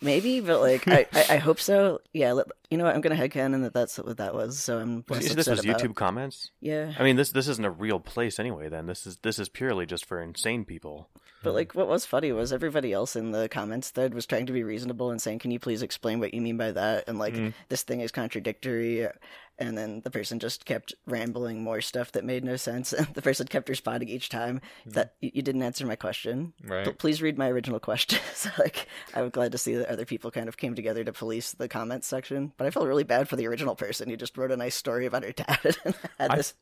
Maybe, but like I hope so. Yeah, I'm gonna headcanon that's what that was. So I'm. This was YouTube comments. Yeah, I mean this isn't a real place anyway. Then this is purely just for insane people. But like, what was funny was everybody else in the comments thread was trying to be reasonable and saying, "Can you please explain what you mean by that?" And like, this thing is contradictory. And then the person just kept rambling more stuff that made no sense. And the person kept responding each time that you didn't answer my question. Right. But please read my original question. So like, I was glad to see that other people kind of came together to police the comments section. But I felt really bad for the original person who just wrote a nice story about her dad and had this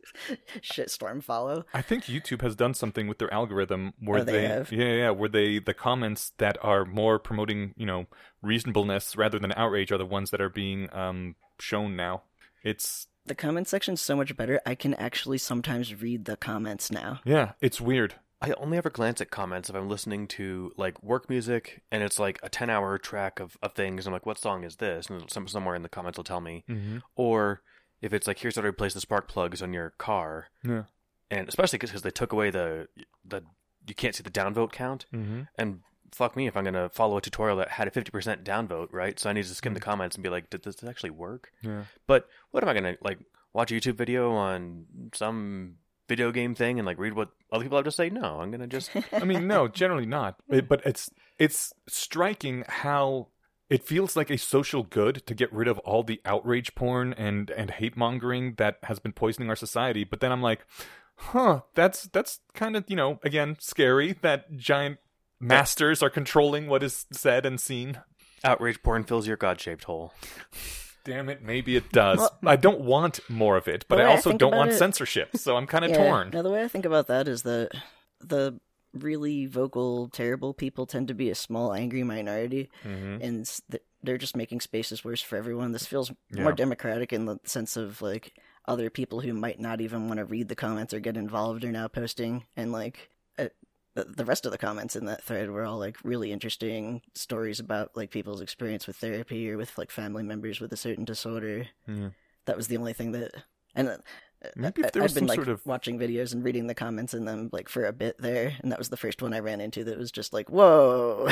shitstorm follow. I think YouTube has done something with their algorithm where they have. Yeah, where the comments that are more promoting, reasonableness rather than outrage are the ones that are being shown now. It's the comment section's so much better. I can actually sometimes read the comments now. Yeah, it's weird. I only ever glance at comments if I'm listening to like work music and it's like a 10-hour track of things. I'm like, what song is this? And somewhere in the comments will tell me. Mm-hmm. Or if it's like, here's how to replace the spark plugs on your car. Yeah. And especially because they took away the you can't see the downvote count. Mm-hmm. And fuck me if I'm going to follow a tutorial that had a 50% downvote, right? So I need to skim the comments and be like, does this actually work? Yeah. But what am I going to, like, watch a YouTube video on some video game thing and, like, read what other people have to say? No, I'm going to just... I mean, no, generally not. But it's striking how it feels like a social good to get rid of all the outrage porn and hate-mongering that has been poisoning our society. But then I'm like, that's kind of, again, scary, that giant... Masters are controlling what is said and seen. Outrage porn fills your God-shaped hole. Damn it, maybe it does. Well, I don't want more of it, but I also don't want censorship, so I'm kind of torn. Now, the way I think about that is that the really vocal, terrible people tend to be a small, angry minority, and they're just making spaces worse for everyone. This feels more democratic in the sense of, like, other people who might not even want to read the comments or get involved are now posting, and, like... The rest of the comments in that thread were all, like, really interesting stories about, like, people's experience with therapy or with, like, family members with a certain disorder. Yeah. That was the only thing that... And maybe if there was I'd been, like, sort of... watching videos and reading the comments in them, like, for a bit there. And that was the first one I ran into that was just like, whoa!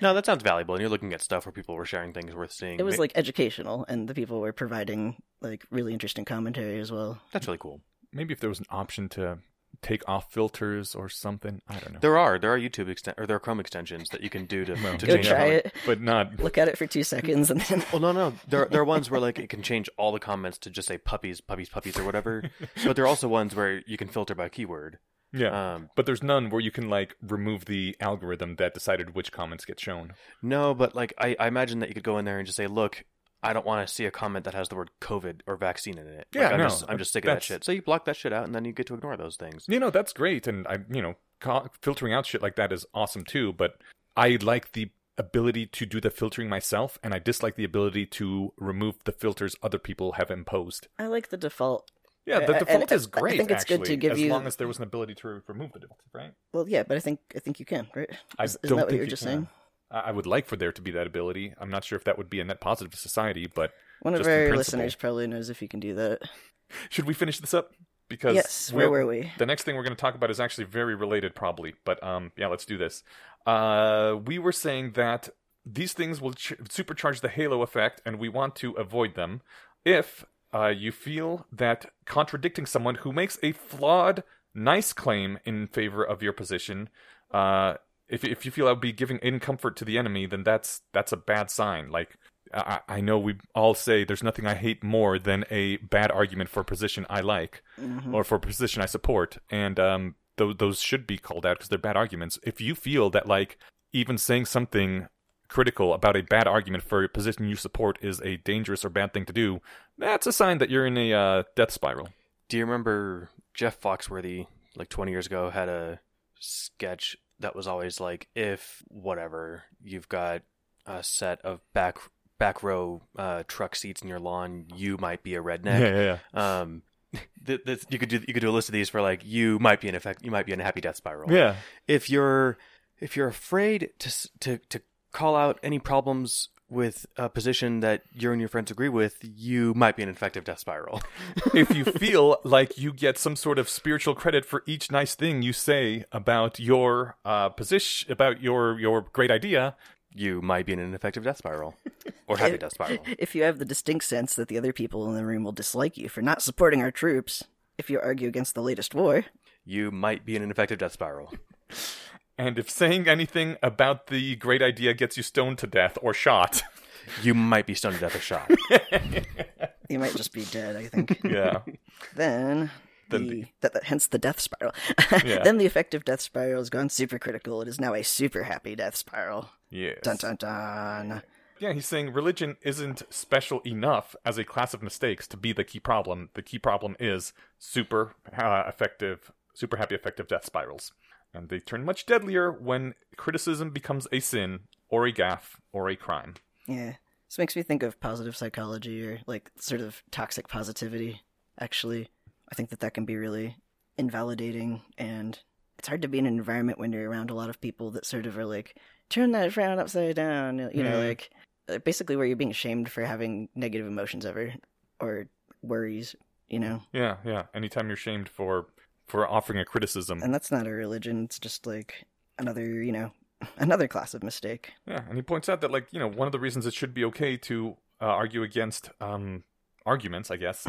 No, that sounds valuable. And you're looking at stuff where people were sharing things worth seeing. It was, like, educational. And the people were providing, like, really interesting commentary as well. That's really cool. Maybe if there was an option to... take off filters or something? I don't know. There are YouTube there are Chrome extensions that you can do to change it, but not look at it for 2 seconds and then. Well, no, there are ones where like it can change all the comments to just say puppies or whatever. But there are also ones where you can filter by keyword. Yeah, but there's none where you can like remove the algorithm that decided which comments get shown. No, but like I imagine that you could go in there and just say, look, I don't want to see a comment that has the word COVID or vaccine in it. Yeah, like, I'm just sick of that shit. So you block that shit out, and then you get to ignore those things. You know, that's great, and filtering out shit like that is awesome too. But I like the ability to do the filtering myself, and I dislike the ability to remove the filters other people have imposed. I like the default. Yeah, the default is great. I think it's good to give you, as long as there was an ability to remove the default, right? Well, yeah, but I think you can, right? Isn't that what you're just saying? I would like for there to be that ability. I'm not sure if that would be a net positive to society, but one of our listeners probably knows if you can do that. Should we finish this up? Because yes, where were we? The next thing we're going to talk about is actually very related, probably. But yeah, let's do this. We were saying that these things will supercharge the halo effect, and we want to avoid them. If you feel that contradicting someone who makes a flawed, nice claim in favor of your position, if you feel that would be giving in comfort to the enemy, then that's a bad sign. Like, I know we all say there's nothing I hate more than a bad argument for a position I like, mm-hmm. or for a position I support. And those should be called out because they're bad arguments. If you feel that, like, even saying something critical about a bad argument for a position you support is a dangerous or bad thing to do, that's a sign that you're in a death spiral. Do you remember Jeff Foxworthy, like 20 years ago, had a sketch that was always like, if whatever, you've got a set of back row truck seats in your lawn, you might be a redneck. Yeah. You could do a list of these for like, you might be in a happy death spiral. Yeah. If you're afraid to call out any problems with a position that you and your friends agree with, you might be an effective death spiral. If you feel like you get some sort of spiritual credit for each nice thing you say about your position, about your great idea, you might be in an effective death spiral. Or happy death spiral. If you have the distinct sense that the other people in the room will dislike you for not supporting our troops, if you argue against the latest war, you might be in an effective death spiral. And if saying anything about the great idea gets you stoned to death or shot, you might be stoned to death or shot. You might just be dead, I think. Yeah. Hence the death spiral. Yeah. Then the effective death spiral has gone supercritical. It is now a super happy death spiral. Yes. Dun dun dun. Yeah, he's saying religion isn't special enough as a class of mistakes to be the key problem. The key problem is super happy effective death spirals. And they turn much deadlier when criticism becomes a sin, or a gaffe, or a crime. Yeah. This makes me think of positive psychology, or like sort of toxic positivity, actually. I think that can be really invalidating, and it's hard to be in an environment when you're around a lot of people that sort of are like, turn that frown upside down, you know, like basically where you're being shamed for having negative emotions ever, or worries, you know? Yeah, yeah. Anytime you're shamed for offering a criticism. And that's not a religion. It's just like another class of mistake. Yeah. And he points out that, like, you know, one of the reasons it should be okay to argue against arguments, I guess,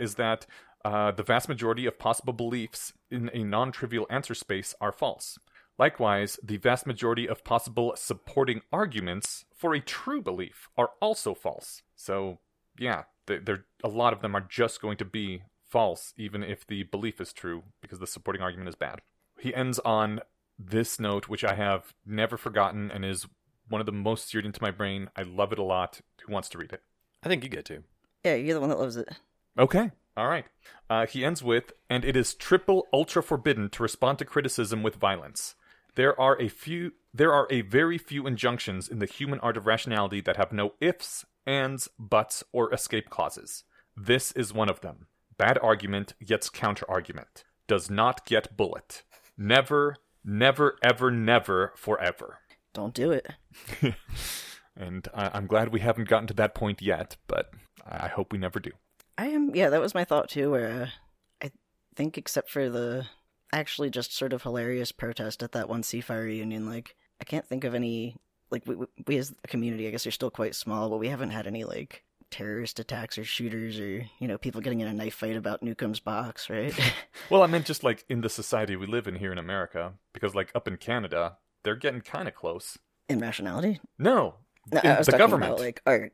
is that the vast majority of possible beliefs in a non-trivial answer space are false. Likewise, the vast majority of possible supporting arguments for a true belief are also false. So, yeah, a lot of them are just going to be false, even if the belief is true, because the supporting argument is bad. He ends on this note, which I have never forgotten and is one of the most seared into my brain. I love it a lot. Who wants to read it? I think you get to. Yeah, you're the one that loves it. Okay. All right. He ends with, and it is triple ultra forbidden to respond to criticism with violence. There are a very few injunctions in the human art of rationality that have no ifs, ands, buts, or escape clauses. This is one of them. Bad argument gets counter-argument. Does not get bullet. Never, never, ever, never, forever. Don't do it. And I'm glad we haven't gotten to that point yet, but I hope we never do. Yeah, that was my thought too, where I think except for the actually just sort of hilarious protest at that one CFI reunion, like, I can't think of any, like, we as a community, I guess, are still quite small, but we haven't had any, like, terrorist attacks or shooters or, you know, people getting in a knife fight about Newcomb's box, right? Well, I meant just like in the society we live in here in America, because like up in Canada, they're getting kind of close. In rationality? No, I was the government. About, like, our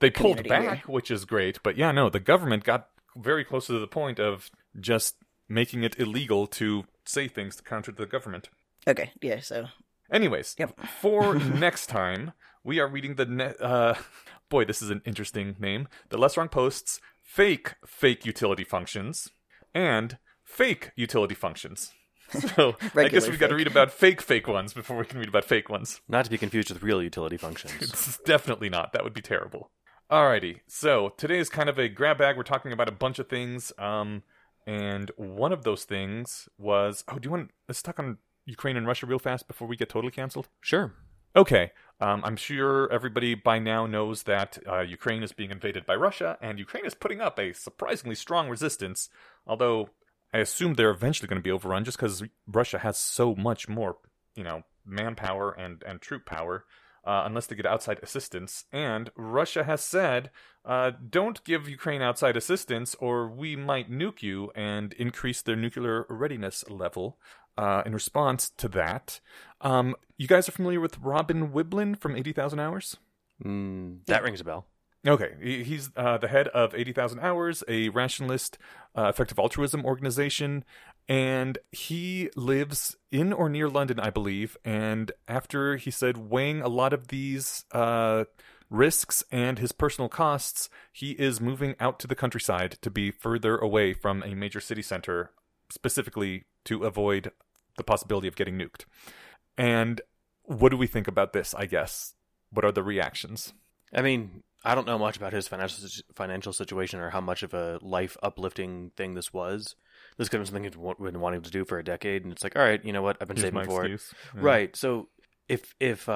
they pulled back, here. Which is great. But yeah, no, the government got very close to the point of just making it illegal to say things to counter the government. Okay, yeah, so... Anyways, yep. For next time, we are reading the... boy, this is an interesting name. The Less Wrong Post's fake utility functions and fake utility functions. So I guess we've got to read about fake ones before we can read about fake ones. Not to be confused with real utility functions. It's definitely not. That would be terrible. Alrighty, so today is kind of a grab bag. We're talking about a bunch of things. And one of those things was... Oh, do you want... Let's talk on... Ukraine and Russia real fast before we get totally canceled? Sure. Okay. I'm sure everybody by now knows that Ukraine is being invaded by Russia, and Ukraine is putting up a surprisingly strong resistance, although I assume they're eventually going to be overrun just because Russia has so much more, you know, manpower and troop power, unless they get outside assistance. And Russia has said, don't give Ukraine outside assistance or we might nuke you, and increase their nuclear readiness level. In response to that, you guys are familiar with Robin Wiblin from 80,000 Hours? That rings a bell. Okay. He's the head of 80,000 Hours, a rationalist, effective altruism organization, and he lives in or near London, I believe, and after, he said, weighing a lot of these risks and his personal costs, he is moving out to the countryside to be further away from a major city center, specifically to avoid the possibility of getting nuked. And what do we think about this, I guess? What are the reactions? I mean, I don't know much about his financial situation or how much of a life-uplifting thing this was. This could have been something he'd been wanting to do for a decade, and it's like, all right, you know what? I've been saving for it. Yeah. Right, so if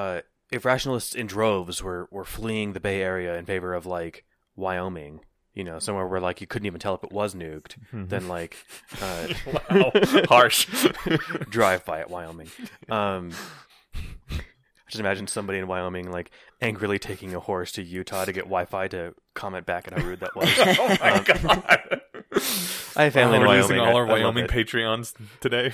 rationalists in droves were fleeing the Bay Area in favor of, like, Wyoming... You know, somewhere where, like, you couldn't even tell if it was nuked. Mm-hmm. Then, like... wow. Harsh. Drive by at Wyoming. I just imagine somebody in Wyoming, like, angrily taking a horse to Utah to get Wi-Fi to comment back on how rude that was. Oh, my God. I have family in Wyoming. We're using all our Wyoming Patreons today.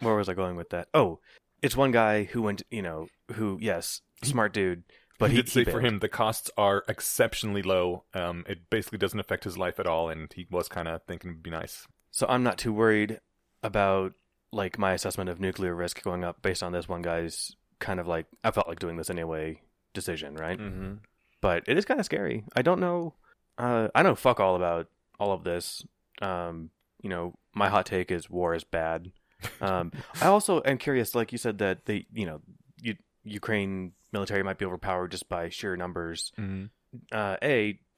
Where was I going with that? Oh, it's one guy who went, you know, who, yes, smart dude. But he did say for him, the costs are exceptionally low. It basically doesn't affect his life at all, and he was kind of thinking it would be nice. So I'm not too worried about, like, my assessment of nuclear risk going up based on this one guy's kind of, like, I felt like doing this anyway decision, right? Mm-hmm. But it is kind of scary. I don't know. I know fuck all about all of this. You know, my hot take is war is bad. I also am curious, like you said, that they, you know, Ukraine military might be overpowered just by sheer numbers. Mm-hmm.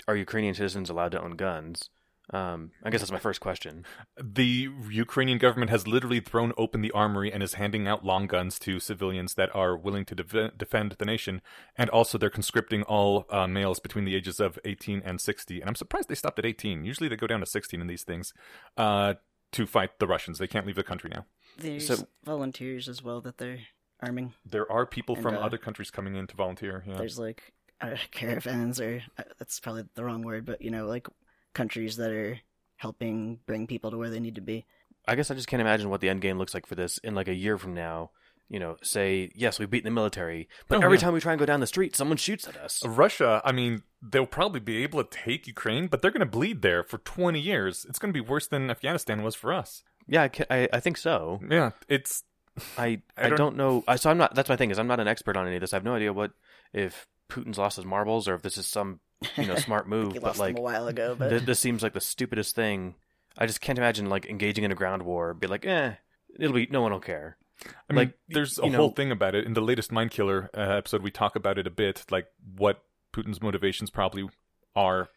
Are Ukrainian citizens allowed to own guns? I guess that's my first question. The Ukrainian government has literally thrown open the armory and is handing out long guns to civilians that are willing to defend the nation. And also they're conscripting all males between the ages of 18 and 60. And I'm surprised they stopped at 18. Usually they go down to 16 in these things to fight the Russians. They can't leave the country now. There's volunteers as well that they're... arming. There are people from other countries coming in to volunteer. Yeah. There's like caravans, or that's probably the wrong word, but you know, like countries that are helping bring people to where they need to be. I guess I just can't imagine what the end game looks like for this in like a year from now. You know, say, yes, we've beaten the military, but every time we try and go down the street, someone shoots at us. Russia, I mean, they'll probably be able to take Ukraine, but they're going to bleed there for 20 years. It's going to be worse than Afghanistan was for us. Yeah, I think so. Yeah, it's... I don't know. So I'm not. That's my thing is I'm not an expert on any of this. I have no idea if Putin's lost his marbles or if this is some smart move. He lost them a while ago. But this seems like the stupidest thing. I just can't imagine like engaging in a ground war. Be like, no one will care. I mean, there's a whole thing about it in the latest Mindkiller episode. We talk about it a bit, like what Putin's motivations probably are,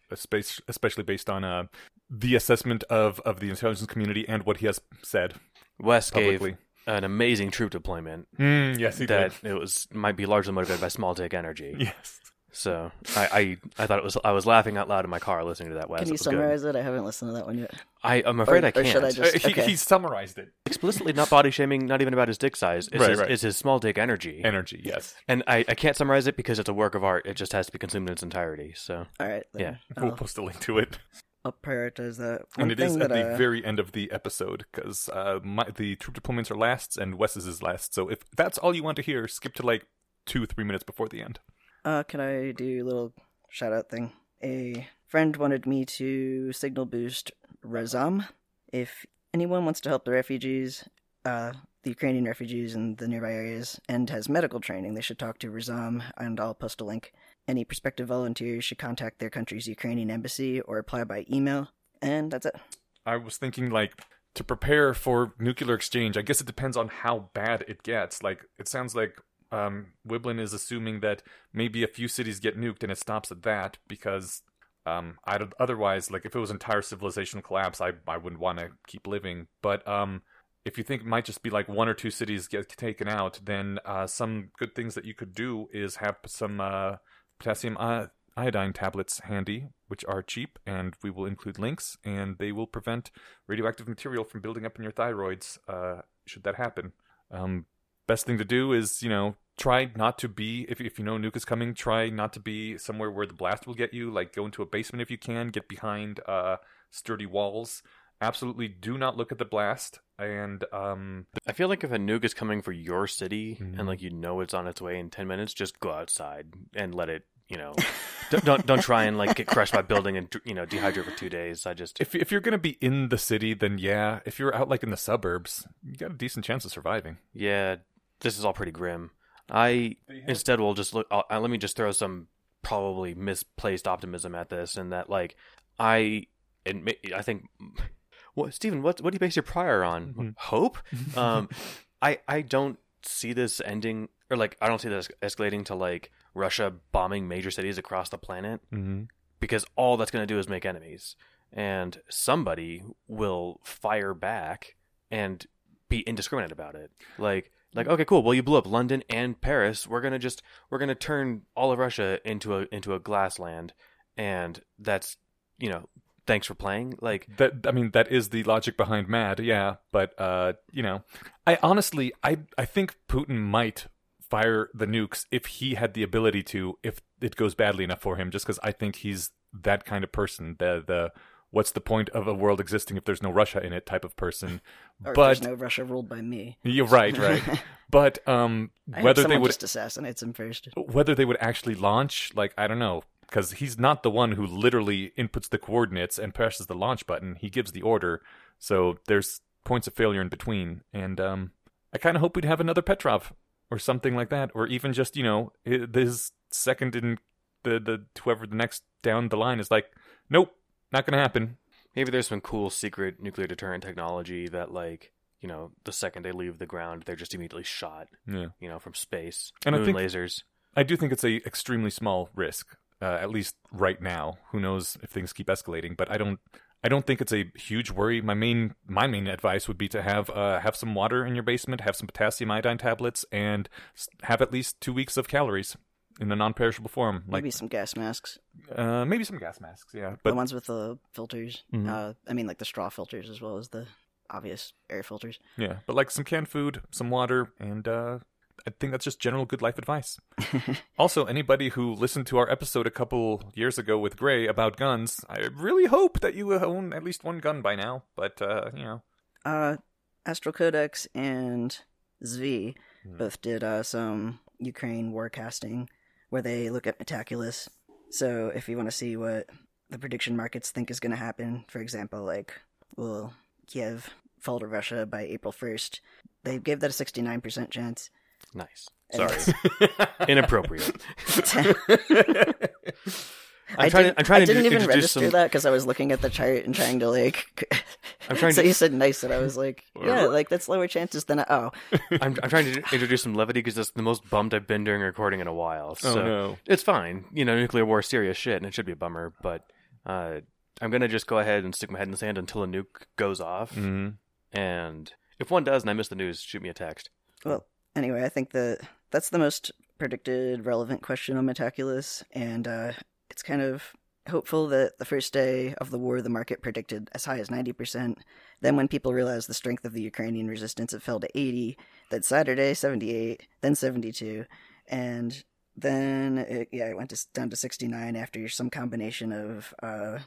especially based on the assessment of the intelligence community and what he has said. West publicly. An amazing troop deployment. Yes, he did. It might be largely motivated by small dick energy. Yes. So I thought it was, I was laughing out loud in my car listening to that. Can you summarize it? I haven't listened to that one yet. I'm afraid I can't. Or should I just, okay. He summarized it. Explicitly not body shaming, not even about his dick size. It's, it's his small dick energy. Energy, yes. And I can't summarize it because it's a work of art. It just has to be consumed in its entirety. So all right, then. Yeah. We'll post a link to it. I'll prioritize that. One and it is at the very end of the episode, because the troop deployments are last and Wes's is last. So if that's all you want to hear, skip to like 2-3 minutes before the end. Can I do a little shout-out thing? A friend wanted me to signal boost Razam. If anyone wants to help the refugees, the Ukrainian refugees in the nearby areas, and has medical training, they should talk to Razam, and I'll post a link. Any prospective volunteers should contact their country's Ukrainian embassy or apply by email, and that's it. I was thinking, like, to prepare for nuclear exchange, I guess it depends on how bad it gets. Like, it sounds like... Wiblin is assuming that maybe a few cities get nuked and it stops at that, because otherwise, like, if it was entire civilization collapse, I wouldn't want to keep living. But if you think it might just be like 1 or 2 cities get taken out, then some good things that you could do is have some potassium iodine tablets handy, which are cheap, and we will include links, and they will prevent radioactive material from building up in your thyroids should that happen. Best thing to do is, you know, try not to be, if you know nuke is coming, try not to be somewhere where the blast will get you. Like, go into a basement if you can, get behind sturdy walls. Absolutely do not look at the blast. And I feel like if a nuke is coming for your city, mm-hmm. and like, you know, it's on its way in 10 minutes, just go outside and let it, you know, don't try and like get crushed by building and, you know, dehydrate for 2 days. I just, if you're going to be in the city, then yeah, if you're out like in the suburbs, you got a decent chance of surviving. Yeah. This is all pretty grim. Instead will just look. Let me just throw some probably misplaced optimism at this, and that, like, I think, well, Steven, what do you base your prior on? Mm-hmm. Hope. I don't see this ending, or like I don't see this escalating to like Russia bombing major cities across the planet, mm-hmm. because all that's going to do is make enemies, and somebody will fire back and be indiscriminate about it, like. Like, okay, cool. Well, you blew up London and Paris. We're gonna turn all of Russia into a glass land, and that's, you know, thanks for playing. Like that. I mean, that is the logic behind MAD. Yeah, but you know, I honestly think Putin might fire the nukes if he had the ability to, if it goes badly enough for him. Just because I think he's that kind of person. The what's the point of a world existing if there's no Russia in it type of person. Or but there's no Russia ruled by me. You're right. But whether they would just assassinate him first. Whether they would actually launch, like, I don't know, because he's not the one who literally inputs the coordinates and presses the launch button. He gives the order. So there's points of failure in between. And I kind of hope we'd have another Petrov or something like that, or even just, you know, his second in the whoever the next down the line is like, nope. Not going to happen. Maybe there's some cool secret nuclear deterrent technology that, like, you know, the second they leave the ground, they're just immediately shot, yeah. you know, from space, and moon lasers. I do think it's a extremely small risk, at least right now. Who knows if things keep escalating, but I don't think it's a huge worry. My main advice would be to have some water in your basement, have some potassium iodine tablets, and have at least 2 weeks of calories. In a non-perishable form. Like, maybe some gas masks. Maybe some gas masks, yeah. But the ones with the filters. Mm-hmm. I mean, like the straw filters as well as the obvious air filters. Yeah, but like some canned food, some water, and I think that's just general good life advice. Also, anybody who listened to our episode a couple years ago with Gray about guns, I really hope that you own at least one gun by now. But, you know. Astral Codex and Zvi both did some Ukraine war casting, where they look at Metaculus. So if you want to see what the prediction markets think is going to happen, for example, like, will Kiev fall to Russia by April 1st? They gave that a 69% chance. Nice. Sorry. Inappropriate. I didn't even register that because I was looking at the chart and trying to, like... So you said nice, and I was like, yeah, like, that's lower chances than I'm trying to introduce some levity because that's the most bummed I've been during recording in a while. So It's fine. You know, nuclear war is serious shit, and it should be a bummer, but I'm going to just go ahead and stick my head in the sand until a nuke goes off. Mm-hmm. And if one does and I miss the news, shoot me a text. Well, anyway, I think that's the most predicted relevant question on Metaculus, and it's kind of hopeful that the first day of the war, the market predicted as high as 90%. Then when people realized the strength of the Ukrainian resistance, it fell to 80%. Then Saturday, 78%, then 72%. And then, it went down to 69% after some combination of a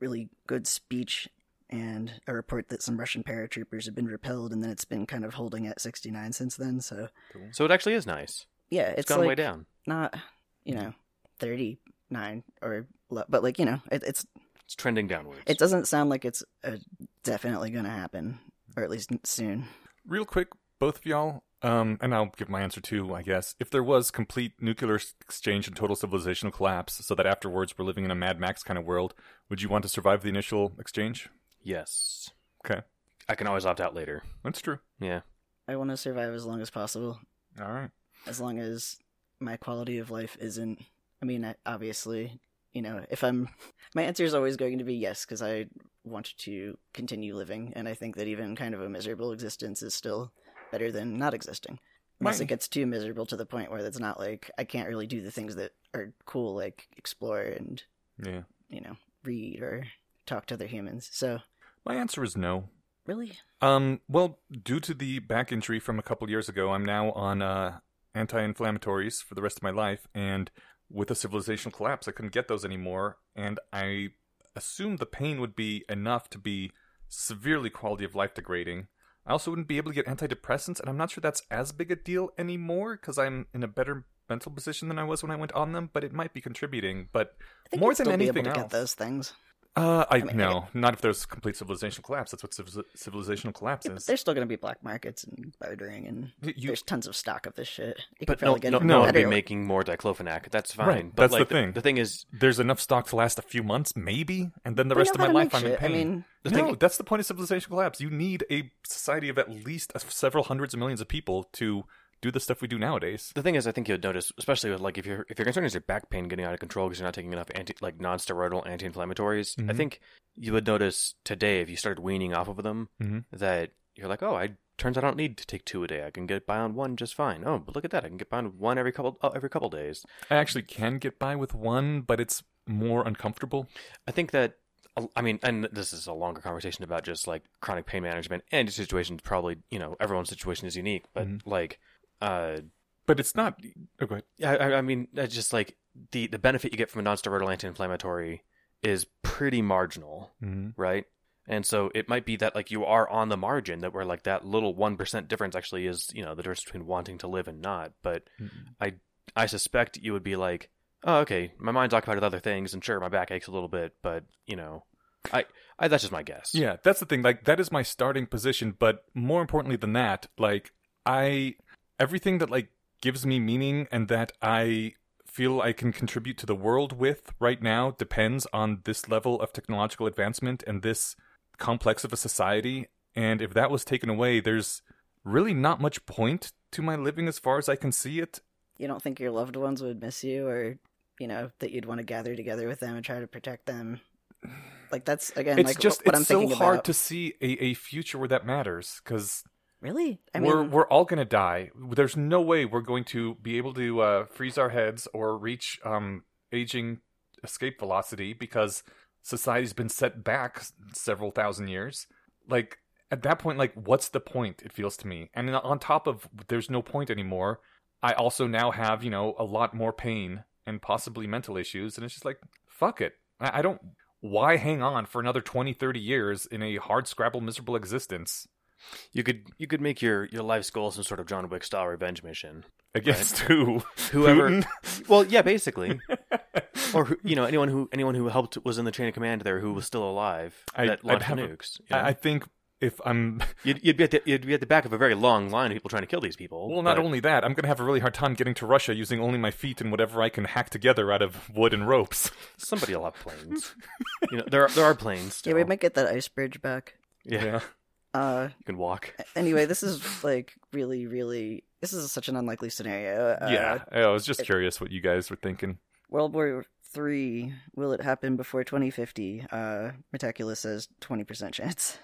really good speech and a report that some Russian paratroopers had been repelled, and then it's been kind of holding at 69% since then. So cool. So it actually is nice. Yeah, it's gone like way down. Not, 39 or low, but it's trending downwards. It doesn't sound like it's definitely going to happen, or at least soon. Real quick, both of y'all, and I'll give my answer too, I guess. If there was complete nuclear exchange and total civilizational collapse, so that afterwards we're living in a Mad Max kind of world, would you want to survive the initial exchange? Yes. Okay. I can always opt out later. That's true. Yeah. I want to survive as long as possible. All right. As long as my quality of life isn't... obviously, if I'm... My answer is always going to be yes, because I want to continue living, and I think that even kind of a miserable existence is still better than not existing. Unless it gets too miserable to the point where it's not like, I can't really do the things that are cool, like explore and, read or talk to other humans, so... My answer is no. Really? Well, due to the back injury from a couple years ago, I'm now on anti-inflammatories for the rest of my life, and... With a civilizational collapse, I couldn't get those anymore, and I assumed the pain would be enough to be severely quality of life degrading. I also wouldn't be able to get antidepressants, and I'm not sure that's as big a deal anymore, because I'm in a better mental position than I was when I went on them, but it might be contributing, but more than anything else. I think you'd still be able to get those things. Not if there's complete civilizational collapse. That's what civilizational collapse is. But there's still going to be black markets and bartering, and there's tons of stock of this shit. I'll be making more diclofenac. That's fine. Right. But that's the thing. The thing is, there's enough stock to last a few months, maybe, and then the rest of my life I'm in pain. That's the point of civilizational collapse. You need a society of at least several hundreds of millions of people to do the stuff we do nowadays. The thing is, I think you'd notice, especially with, like, if your concern is your back pain getting out of control because you're not taking enough non-steroidal anti-inflammatories, mm-hmm. I think you would notice today if you started weaning off of them mm-hmm. that you're like, turns out I don't need to take two a day. I can get by on one just fine. Oh, but look at that! I can get by on one every couple days. I actually can get by with one, but it's more uncomfortable. I think that. And this is a longer conversation about just like chronic pain management and situations. Probably, everyone's situation is unique, but mm-hmm. But it's not... Oh, go ahead. I just like the benefit you get from a non-steroidal anti-inflammatory is pretty marginal, mm-hmm. right? And so it might be that like you are on the margin that where like that little 1% difference actually is, the difference between wanting to live and not. But mm-hmm. I suspect you would be like, oh, okay, my mind's occupied with other things, and sure, my back aches a little bit, but, I that's just my guess. Yeah, that's the thing. Like, that is my starting position, but more importantly than that, like, everything that like gives me meaning and that I feel I can contribute to the world with right now depends on this level of technological advancement and this complex of a society. And if that was taken away, there's really not much point to my living as far as I can see it. You don't think your loved ones would miss you or, that you'd want to gather together with them and try to protect them? Like, that's, again, it's like just, what I'm thinking about. It's so hard to see a future where that matters because... Really? We're all going to die. There's no way we're going to be able to freeze our heads or reach aging escape velocity because society's been set back several thousand years. Like, at that point, like, what's the point, it feels to me? And on top of there's no point anymore, I also now have, a lot more pain and possibly mental issues. And it's just like, fuck it. I don't... Why hang on for another 20, 30 years in a hardscrabble, miserable existence? You could make your life's goal some sort of John Wick style revenge mission against right? whoever. Putin? Well, yeah, basically, or anyone who helped was in the chain of command there who was still alive that launched nukes. I think if I'm you'd be at the back of a very long line of people trying to kill these people. Well, not only that, I'm going to have a really hard time getting to Russia using only my feet and whatever I can hack together out of wood and ropes. Somebody'll have planes. There are planes. Still. Yeah, we might get that ice bridge back. Yeah. You can walk. Anyway, this is like really, really... This is such an unlikely scenario. I was just curious what you guys were thinking. World War 3, will it happen before 2050? Metaculus says 20% chance.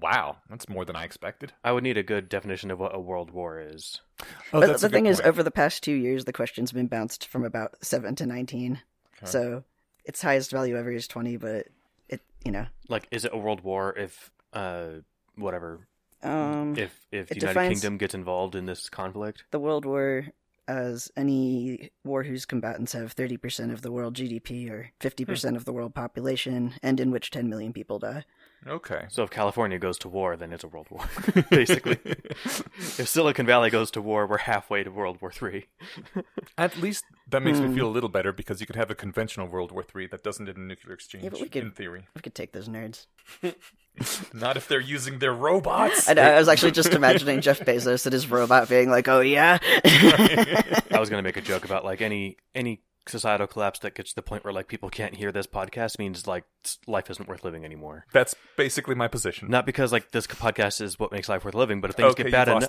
Wow, that's more than I expected. I would need a good definition of what a world war is. Oh, that's the thing point. Is, over the past 2 years, the question's been bounced from about 7 to 19. Okay. So its highest value ever is 20, but it, you know. Like, is it a world war if, whatever, if the United Kingdom gets involved in this conflict? The world war as any war whose combatants have 30% of the world GDP or 50% of the world population, and in which 10 million people die. Okay. So if California goes to war, then it's a world war, basically. If Silicon Valley goes to war, we're halfway to World War III. At least that makes me feel a little better, because you could have a conventional World War III that doesn't end in nuclear exchange, in theory. We could take those nerds. Not if they're using their robots. I was actually just imagining Jeff Bezos and his robot being like, oh yeah. I was going to make a joke about like any societal collapse that gets to the point where like people can't hear this podcast means like life isn't worth living anymore. That's basically my position. Not because like this podcast is what makes life worth living, but if things get bad enough,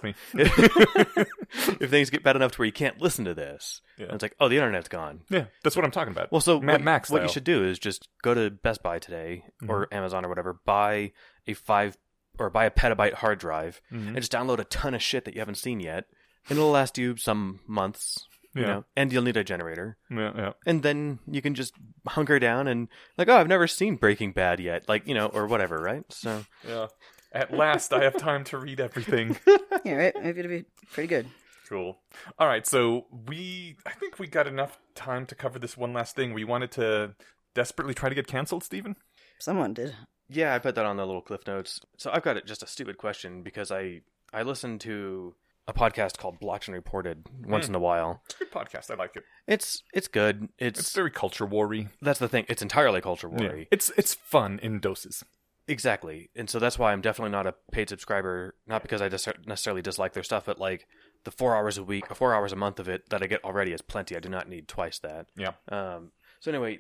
if things get bad enough to where you can't listen to this, and it's like, oh, the internet's gone. Yeah, that's what I'm talking about. Well, so Max, what you should do is just go to Best Buy today or Amazon or whatever, buy a 5 or buy a petabyte hard drive and just download a ton of shit that you haven't seen yet, and it'll last you some months. You know, and you'll need a generator. Yeah. And then you can just hunker down and like, oh, I've never seen Breaking Bad yet, like, you know, or whatever, right? So yeah, at last I have time to read everything. Yeah, right. Maybe it'll be pretty good. Cool. All right, so I think we got enough time to cover this one last thing. We wanted to desperately try to get canceled, Steven. Someone did. Yeah, I put that on the little cliff notes. So I've got just a stupid question because I listened to a podcast called Blocked and Reported once in a while. It's a good podcast. I like it. It's good. It's very culture war-y. That's the thing. It's entirely culture war-y. Yeah. It's fun in doses. Exactly. And so that's why I'm definitely not a paid subscriber, not because I necessarily dislike their stuff, but like the 4 hours a month of it that I get already is plenty. I do not need twice that. Yeah. So anyway,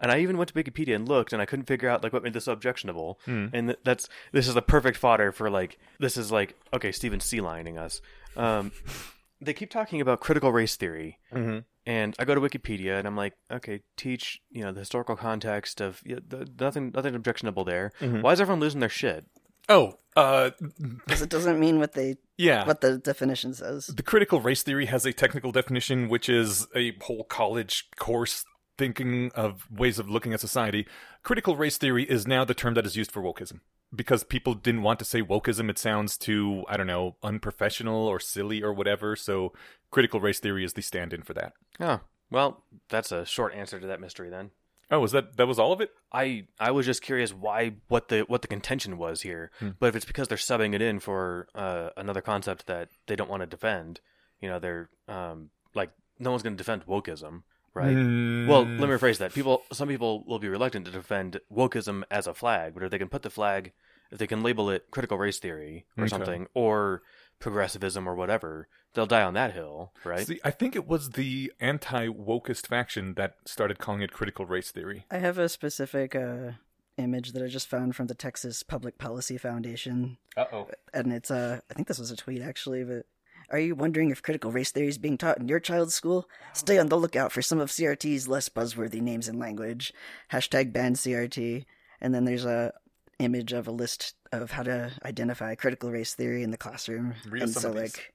and I even went to Wikipedia and looked, and I couldn't figure out like what made this objectionable. And this is the perfect fodder for like this is like, okay, Steven's sea lining us. They keep talking about critical race theory, and I go to Wikipedia and I'm like, okay, teach the historical context of nothing objectionable there. Why is everyone losing their shit? Oh, because it doesn't mean what they what the definition says. The critical race theory has a technical definition, which is a whole college course. Thinking of ways of looking at society, critical race theory is now the term that is used for wokeism. Because people didn't want to say wokeism, it sounds too, I don't know, unprofessional or silly or whatever. So critical race theory is the stand-in for that. Oh, well, that's a short answer to that mystery then. Oh, was that was all of it? I was just curious what the contention was here. But if it's because they're subbing it in for another concept that they don't want to defend, they're like no one's going to defend wokeism. Right. Well, let me rephrase that. Some people will be reluctant to defend wokeism as a flag, but if they can put the flag, if they can label it critical race theory or something, or progressivism or whatever, they'll die on that hill, right? See, I think it was the anti-wokist faction that started calling it critical race theory. I have a specific image that I just found from the Texas Public Policy Foundation. Uh-oh. And it's, I think this was a tweet, actually, but... Are you wondering if critical race theory is being taught in your child's school? Stay on the lookout for some of CRT's less buzzworthy names and language. #BanCRT. And then there's a image of a list of how to identify critical race theory in the classroom. And so like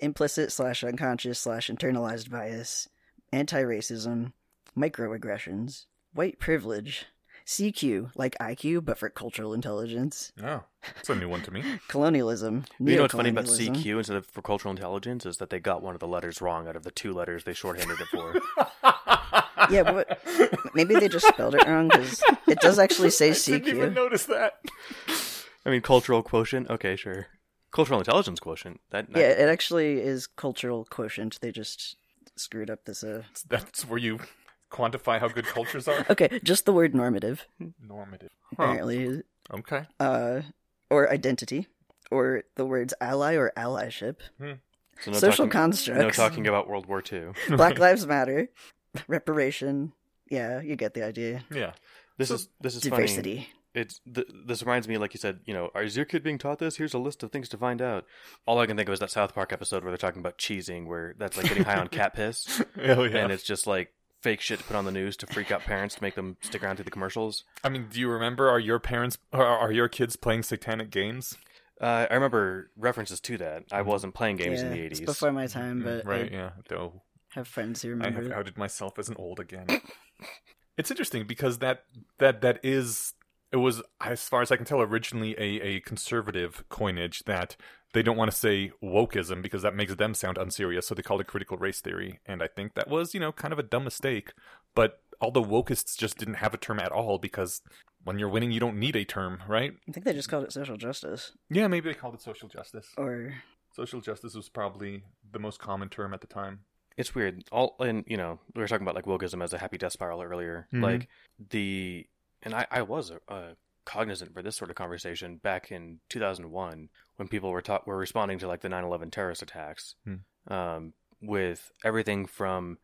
implicit /unconscious/internalized bias, anti-racism, microaggressions, white privilege, CQ, like IQ, but for cultural intelligence. Oh, that's a new one to me. Colonialism. You know what's funny about CQ instead of for cultural intelligence is that they got one of the letters wrong out of the two letters they shorthanded it for. Yeah, but maybe they just spelled it wrong because it does actually say CQ. I didn't even notice that. I mean, cultural quotient? Okay, sure. Cultural intelligence quotient. Yeah, it actually is cultural quotient. They just screwed up this... That's where you... quantify how good cultures are? Okay, just the word normative. Normative. Huh. Apparently. Okay. Or identity. Or the words ally or allyship. So social constructs. No talking about World War II. Black Lives Matter. Reparation. Yeah, you get the idea. Yeah. This is diversity. Funny. This reminds me, like you said, is your kid being taught this? Here's a list of things to find out. All I can think of is that South Park episode where they're talking about cheesing, where that's like getting high on cat piss. Oh, yeah. And it's just like, fake shit to put on the news to freak out parents to make them stick around to the commercials. I mean, do you remember, are your kids playing satanic games? I remember references to that. I wasn't playing games in the 80s. It's before my time, but I have friends who remember. I have outed myself as an old again. It's interesting because that is, it was, as far as I can tell, originally a conservative coinage that they don't want to say wokeism because that makes them sound unserious, so they called it critical race theory. And I think that was, kind of a dumb mistake, but all the wokists just didn't have a term at all because when you're winning, you don't need a term, right? I think they just called it social justice. Yeah, maybe they called it social justice. Or social justice was probably the most common term at the time. It's weird. We were talking about like wokeism as a happy death spiral earlier. Mm-hmm. I was cognizant for this sort of conversation back in 2001 when people were responding to like the 9/11 terrorist attacks with everything from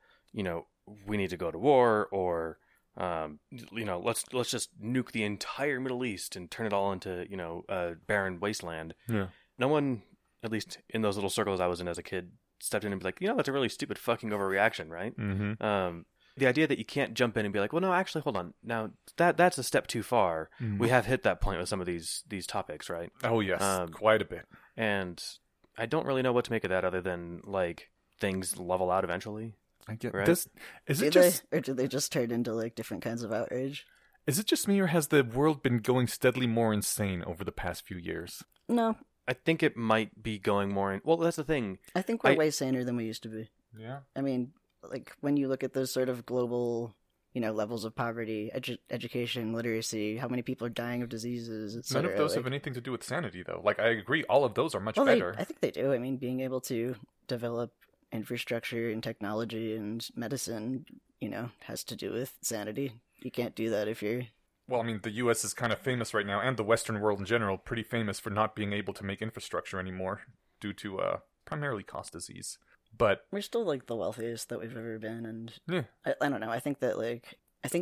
we need to go to war or let's just nuke the entire Middle East and turn it all into a barren wasteland. Yeah. No one, at least in those little circles I was in as a kid, stepped in and be like, that's a really stupid fucking overreaction, right? Mm-hmm. The idea that you can't jump in and be like, well, no, actually, hold on. Now, that's a step too far. Mm. We have hit that point with some of these topics, right? Oh, yes. Quite a bit. And I don't really know what to make of that other than, like, things level out eventually. I get right? This. Is it or do they just turn into, like, different kinds of outrage? Is it just me, or has the world been going steadily more insane over the past few years? No. I think it might be going more... Well, that's the thing. I think we're way saner than we used to be. Yeah. I mean... Like, when you look at those sort of global, levels of poverty, education, literacy, how many people are dying of diseases, etc. None of those have anything to do with sanity, though. Like, I agree, all of those are much better. I think they do. I mean, being able to develop infrastructure and technology and medicine, has to do with sanity. You can't do that if you're... Well, I mean, the U.S. is kind of famous right now, and the Western world in general, pretty famous for not being able to make infrastructure anymore due to primarily cost disease. But we're still like the wealthiest that we've ever been, and I don't know. I think that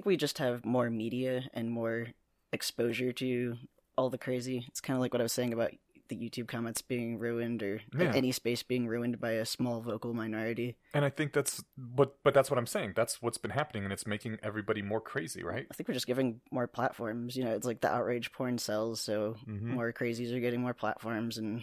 we just have more media and more exposure to all the crazy. It's kind of like what I was saying about the YouTube comments being ruined, or any space being ruined by a small vocal minority. And I think that's what I'm saying. That's what's been happening, and it's making everybody more crazy, right? I think we're just giving more platforms. It's like the outrage porn sells, so more crazies are getting more platforms, and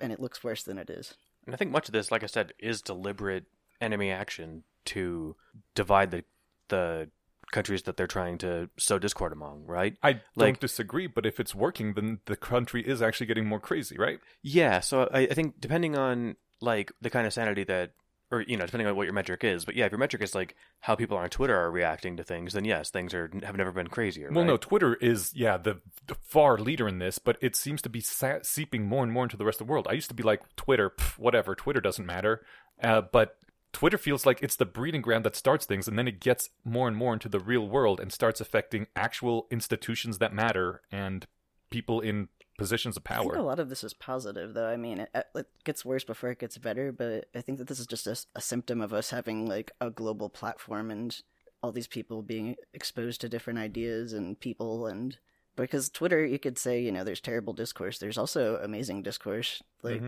and it looks worse than it is. And I think much of this, like I said, is deliberate enemy action to divide the countries that they're trying to sow discord among, right? I don't disagree, but if it's working, then the country is actually getting more crazy, right? Yeah, so I think depending on, like, the kind of sanity that, or, depending on what your metric is, but yeah, if your metric is, like, how people on Twitter are reacting to things, then yes, things have never been crazier, right? Well, no, Twitter is, the far leader in this, but it seems to be seeping more and more into the rest of the world. I used to be like, Twitter, whatever, Twitter doesn't matter, but Twitter feels like it's the breeding ground that starts things, and then it gets more and more into the real world and starts affecting actual institutions that matter and people in positions of power. I think a lot of this is positive, though. I mean, it gets worse before it gets better, but I think that this is just a symptom of us having, like, a global platform and all these people being exposed to different ideas and people, and because Twitter, you could say, there's terrible discourse. There's also amazing discourse. Like,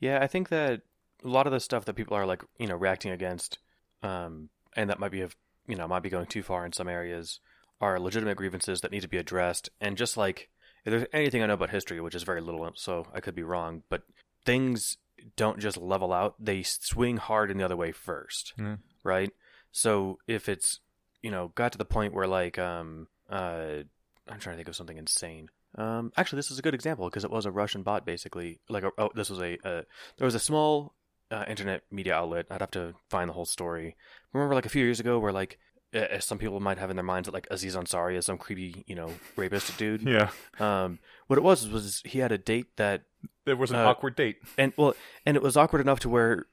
yeah, I think that a lot of the stuff that people are, like, reacting against, and that might be going too far in some areas, are legitimate grievances that need to be addressed, and just, like, if there's anything I know about history, which is very little, so I could be wrong, but things don't just level out. They swing hard in the other way first, right? So if it's, got to the point where, like, I'm trying to think of something insane. Actually, this is a good example because it was a Russian bot, basically. Like, there was a small internet media outlet. I'd have to find the whole story. Remember, like, a few years ago where, like, as some people might have in their minds that, like, Aziz Ansari is some creepy, rapist dude. Yeah. What it was he had a date that... There was an awkward date. And it was awkward enough to where,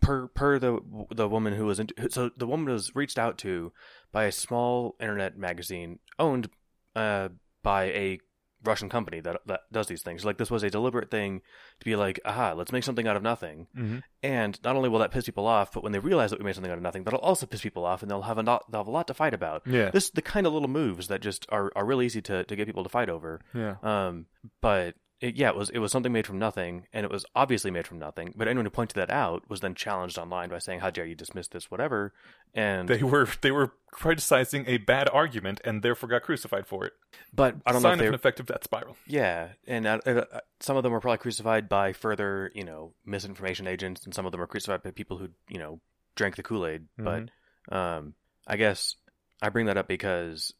per the woman who was... So the woman was reached out to by a small internet magazine owned by a Russian company that does these things. Like, this was a deliberate thing to be like, aha, let's make something out of nothing. Mm-hmm. And not only will that piss people off, but when they realize that we made something out of nothing, that'll also piss people off, and they'll have a lot to fight about. Yeah. This is the kind of little moves that just are real easy to get people to fight over. Yeah. But It was something made from nothing, and it was obviously made from nothing. But anyone who pointed that out was then challenged online by saying, "How dare you dismiss this? Whatever." And they were criticizing a bad argument, and therefore got crucified for it. But I don't know if they were, an effective death spiral. Yeah, and some of them were probably crucified by further, misinformation agents, and some of them were crucified by people who, drank the Kool-Aid. Mm-hmm. But I guess I bring that up because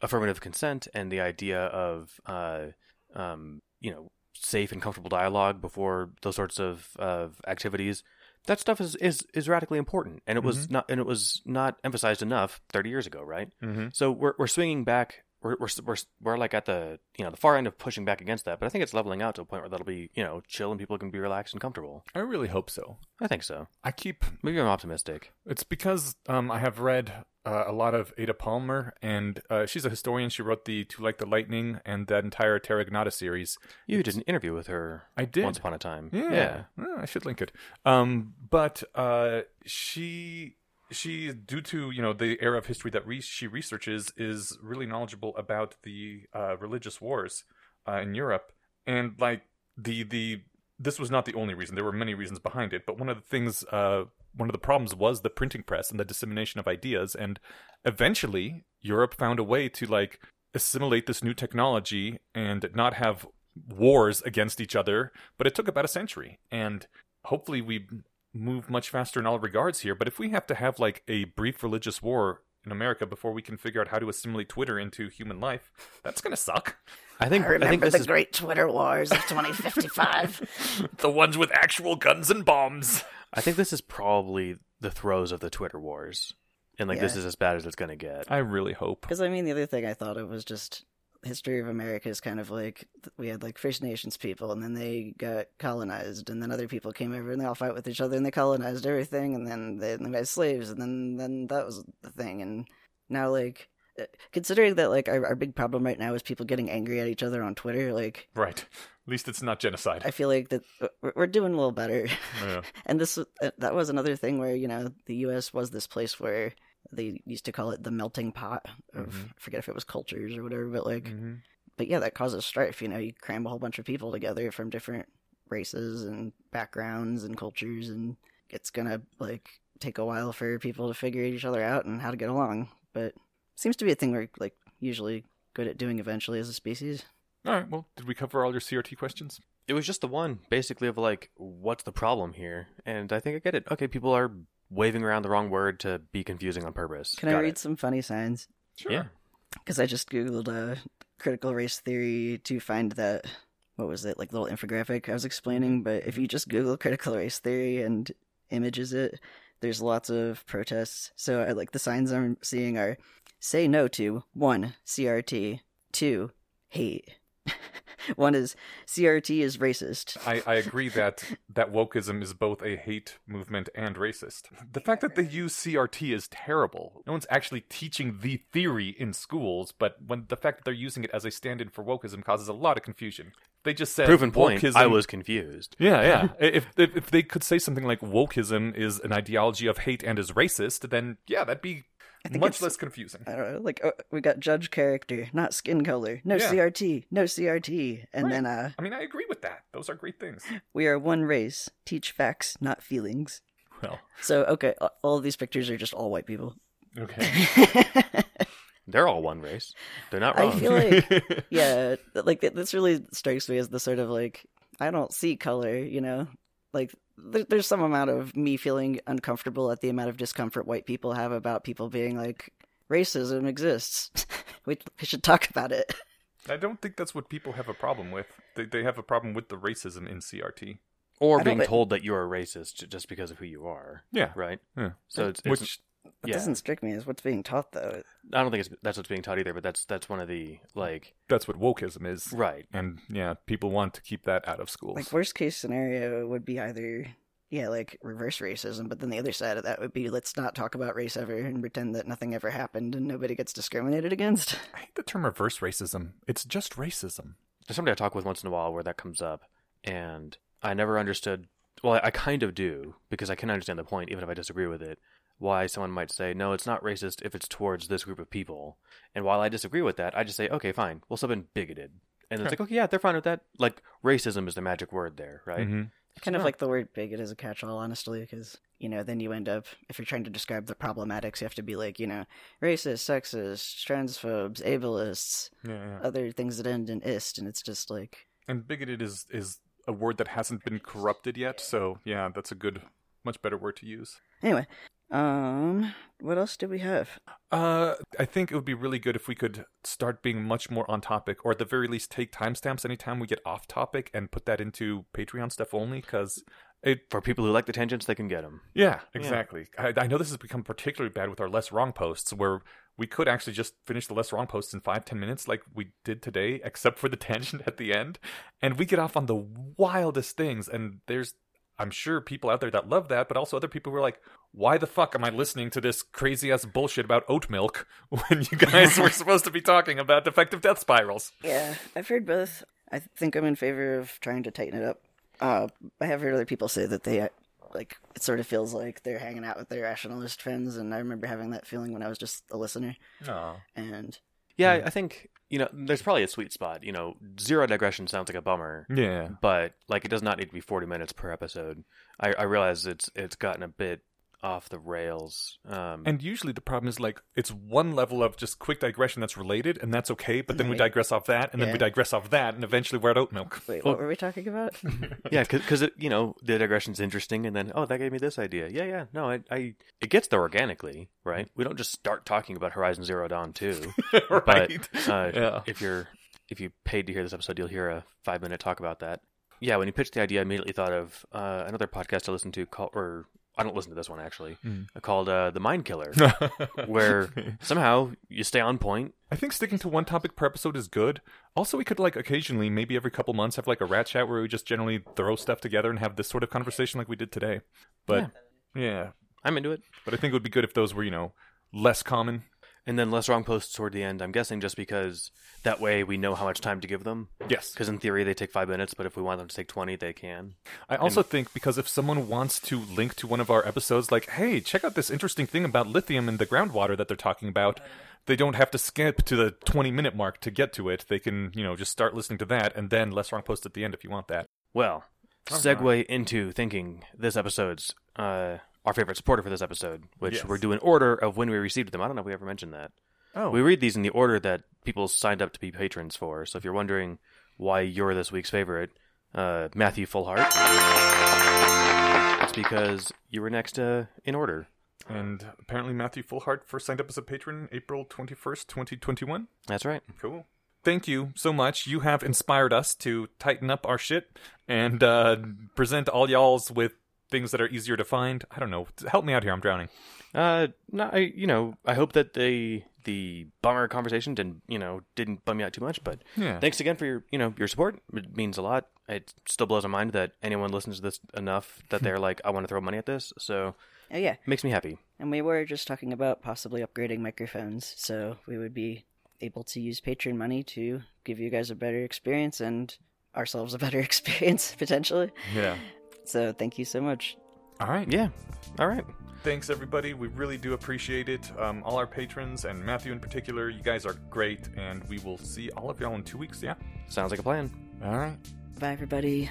affirmative consent and the idea of safe and comfortable dialogue before those sorts of activities, that stuff is radically important, and it was not emphasized enough 30 years ago, right? Mm-hmm. So we're swinging back, we're like at the the far end of pushing back against that, but I think it's leveling out to a point where that'll be chill and people can be relaxed and comfortable. I really hope so. I think so. Maybe I'm optimistic. It's because I have read a lot of Ada Palmer, and she's a historian. She wrote the To Like the Lightning and that entire Terragnata series. You did an interview with her. I did. Once upon a time. Yeah. I should link it. But she, due to the era of history that she researches, is really knowledgeable about the religious wars in Europe, and this was not the only reason. There were many reasons behind it, but one of the problems was the printing press and the dissemination of ideas. And eventually Europe found a way to assimilate this new technology and not have wars against each other. But it took about a century, and hopefully we move much faster in all regards here. But if we have to have a brief religious war in America before we can figure out how to assimilate Twitter into human life, that's going to suck. I think the great Twitter wars of 2055. The ones with actual guns and bombs. I think this is probably the throes of the Twitter wars. And this is as bad as it's going to get. I really hope. Because the other thing I thought of was just history of America is kind of we had First Nations people, and then they got colonized, and then other people came over and they all fought with each other and they colonized everything, and then they had slaves, and then that was the thing. And now considering that our big problem right now is people getting angry at each other on Twitter, right. At least it's not genocide. I feel like that we're doing a little better. Yeah. And that was another thing where the U.S. was this place where they used to call it the melting pot of I forget if it was cultures or whatever, but but yeah, that causes strife. You cram a whole bunch of people together from different races and backgrounds and cultures, and it's gonna take a while for people to figure each other out and how to get along. But seems to be a thing we're usually good at doing eventually as a species. All right. Well, did we cover all your CRT questions? It was just the one, basically, of what's the problem here? And I think I get it. Okay, people are waving around the wrong word to be confusing on purpose. Can I read some funny signs? Sure. Yeah. Because I just Googled critical race theory to find that, what was it, little infographic I was explaining. But if you just Google critical race theory and images it, there's lots of protests. So I the signs I'm seeing are: say no to 1. CRT, 2. hate. 1 is CRT is racist. I agree that wokeism is both a hate movement and racist. The fact that they use CRT is terrible. No one's actually teaching the theory in schools, but when the fact that they're using it as a stand-in for wokeism causes a lot of confusion. They just said proven point. Wokeism. I was confused. Yeah. If they could say something like wokeism is an ideology of hate and is racist, then yeah, that'd be much less confusing. I don't know. We got judge character, not skin color. CRT. No CRT. And right. Then I agree with that. Those are great things. We are one race. Teach facts, not feelings. Well. So okay, all of these pictures are just all white people. Okay. They're all one race. They're not wrong. I feel this really strikes me as the sort of I don't see color, there's some amount of me feeling uncomfortable at the amount of discomfort white people have about people being racism exists. We should talk about it. I don't think that's what people have a problem with. They have a problem with the racism in CRT. Or being told that you're a racist just because of who you are. Yeah. Right? Yeah. So It doesn't strike me as what's being taught, though. I don't think that's what's being taught either, but that's one of the, That's what wokeism is. Right. And, yeah, people want to keep that out of schools. Worst case scenario would be either, reverse racism, but then the other side of that would be let's not talk about race ever and pretend that nothing ever happened and nobody gets discriminated against. I hate the term reverse racism. It's just racism. There's somebody I talk with once in a while where that comes up, and I never understood... Well, I kind of do, because I can understand the point, even if I disagree with it. Why someone might say, no, it's not racist if it's towards this group of people. And while I disagree with that, I just say, okay, fine, well, someone bigoted. And it's like, okay, yeah, they're fine with that. Like, racism is the magic word there, right? Mm-hmm. Kind of like the word bigot is a catch-all, honestly, because, you know, then you end up, if you're trying to describe the problematics, you have to be like, you know, racist, sexist, transphobes, ableists, other things that end in ist, and it's just like... And bigoted is a word that hasn't been corrupted yet, so, yeah, that's a good, much better word to use. Anyway, what else do we have? I think it would be really good if we could start being much more on topic, or at the very least take timestamps anytime we get off topic and put that into Patreon stuff only, because for people who like the tangents, they can get them. Yeah, exactly. Yeah. I know this has become particularly bad with our Less Wrong posts, where we could actually just finish the Less Wrong posts in 5-10 minutes like we did today, except for the tangent at the end, and we get off on the wildest things, and there's, I'm sure, people out there that love that, but also other people who are like, why the fuck am I listening to this crazy-ass bullshit about oat milk when you guys were supposed to be talking about defective death spirals? Yeah, I've heard both. I think I'm in favor of trying to tighten it up. I have heard other people say that they, like, it sort of feels like they're hanging out with their rationalist friends, and I remember having that feeling when I was just a listener. Aww. And... yeah, I think, you know, there's probably a sweet spot. You know, zero digression sounds like a bummer. Yeah. But, like, it does not need to be 40 minutes per episode. I realize it's gotten a bit off the rails. And usually the problem is, like, it's one level of just quick digression that's related, and that's okay, but then we digress off that, and then we digress off that, and eventually we're at oat milk. Wait, what were we talking about? Yeah, because, you know, the digression's interesting, and then, oh, that gave me this idea. Yeah, no, it gets there organically, right? We don't just start talking about Horizon Zero Dawn 2. Right. But if you paid to hear this episode, you'll hear a 5-minute talk about that. Yeah, when you pitched the idea, I immediately thought of another podcast I listened to called, or I don't listen to this one, actually, called The Mind Killer, where somehow you stay on point. I think sticking to one topic per episode is good. Also, we could, like, occasionally, maybe every couple months, have, like, a rat chat where we just generally throw stuff together and have this sort of conversation like we did today. But, yeah. I'm into it. But I think it would be good if those were, you know, less common. And then Less Wrong posts toward the end, I'm guessing, just because that way we know how much time to give them. Yes. Because in theory, they take 5 minutes, but if we want them to take 20, they can. I also think because if someone wants to link to one of our episodes, like, hey, check out this interesting thing about lithium in the groundwater that they're talking about, they don't have to skip to the 20-minute mark to get to it. They can, you know, just start listening to that, and then Less Wrong post at the end if you want that. Well, segue into thinking this episode's... our favorite supporter for this episode, which we're doing order of when we received them. I don't know if we ever mentioned that. Oh. We read these in the order that people signed up to be patrons for. So if you're wondering why you're this week's favorite, Matthew Fullhart, it's because you were next in order. And apparently Matthew Fullhart first signed up as a patron April 21st, 2021. That's right. Cool. Thank you so much. You have inspired us to tighten up our shit and present all y'all's with things that are easier to find. I don't know. Help me out here. I'm drowning. I hope that the bummer conversation didn't, you know, bum me out too much. But thanks again for your, you know, your support. It means a lot. It still blows my mind that anyone listens to this enough that they're like, I want to throw money at this. So makes me happy. And we were just talking about possibly upgrading microphones, so we would be able to use Patreon money to give you guys a better experience and ourselves a better experience potentially. Yeah. So thank you so much. All right. Yeah. All right. Thanks, everybody. We really do appreciate it. All our patrons and Matthew in particular, you guys are great. And we will see all of y'all in 2 weeks. Yeah. Sounds like a plan. All right. Bye, everybody.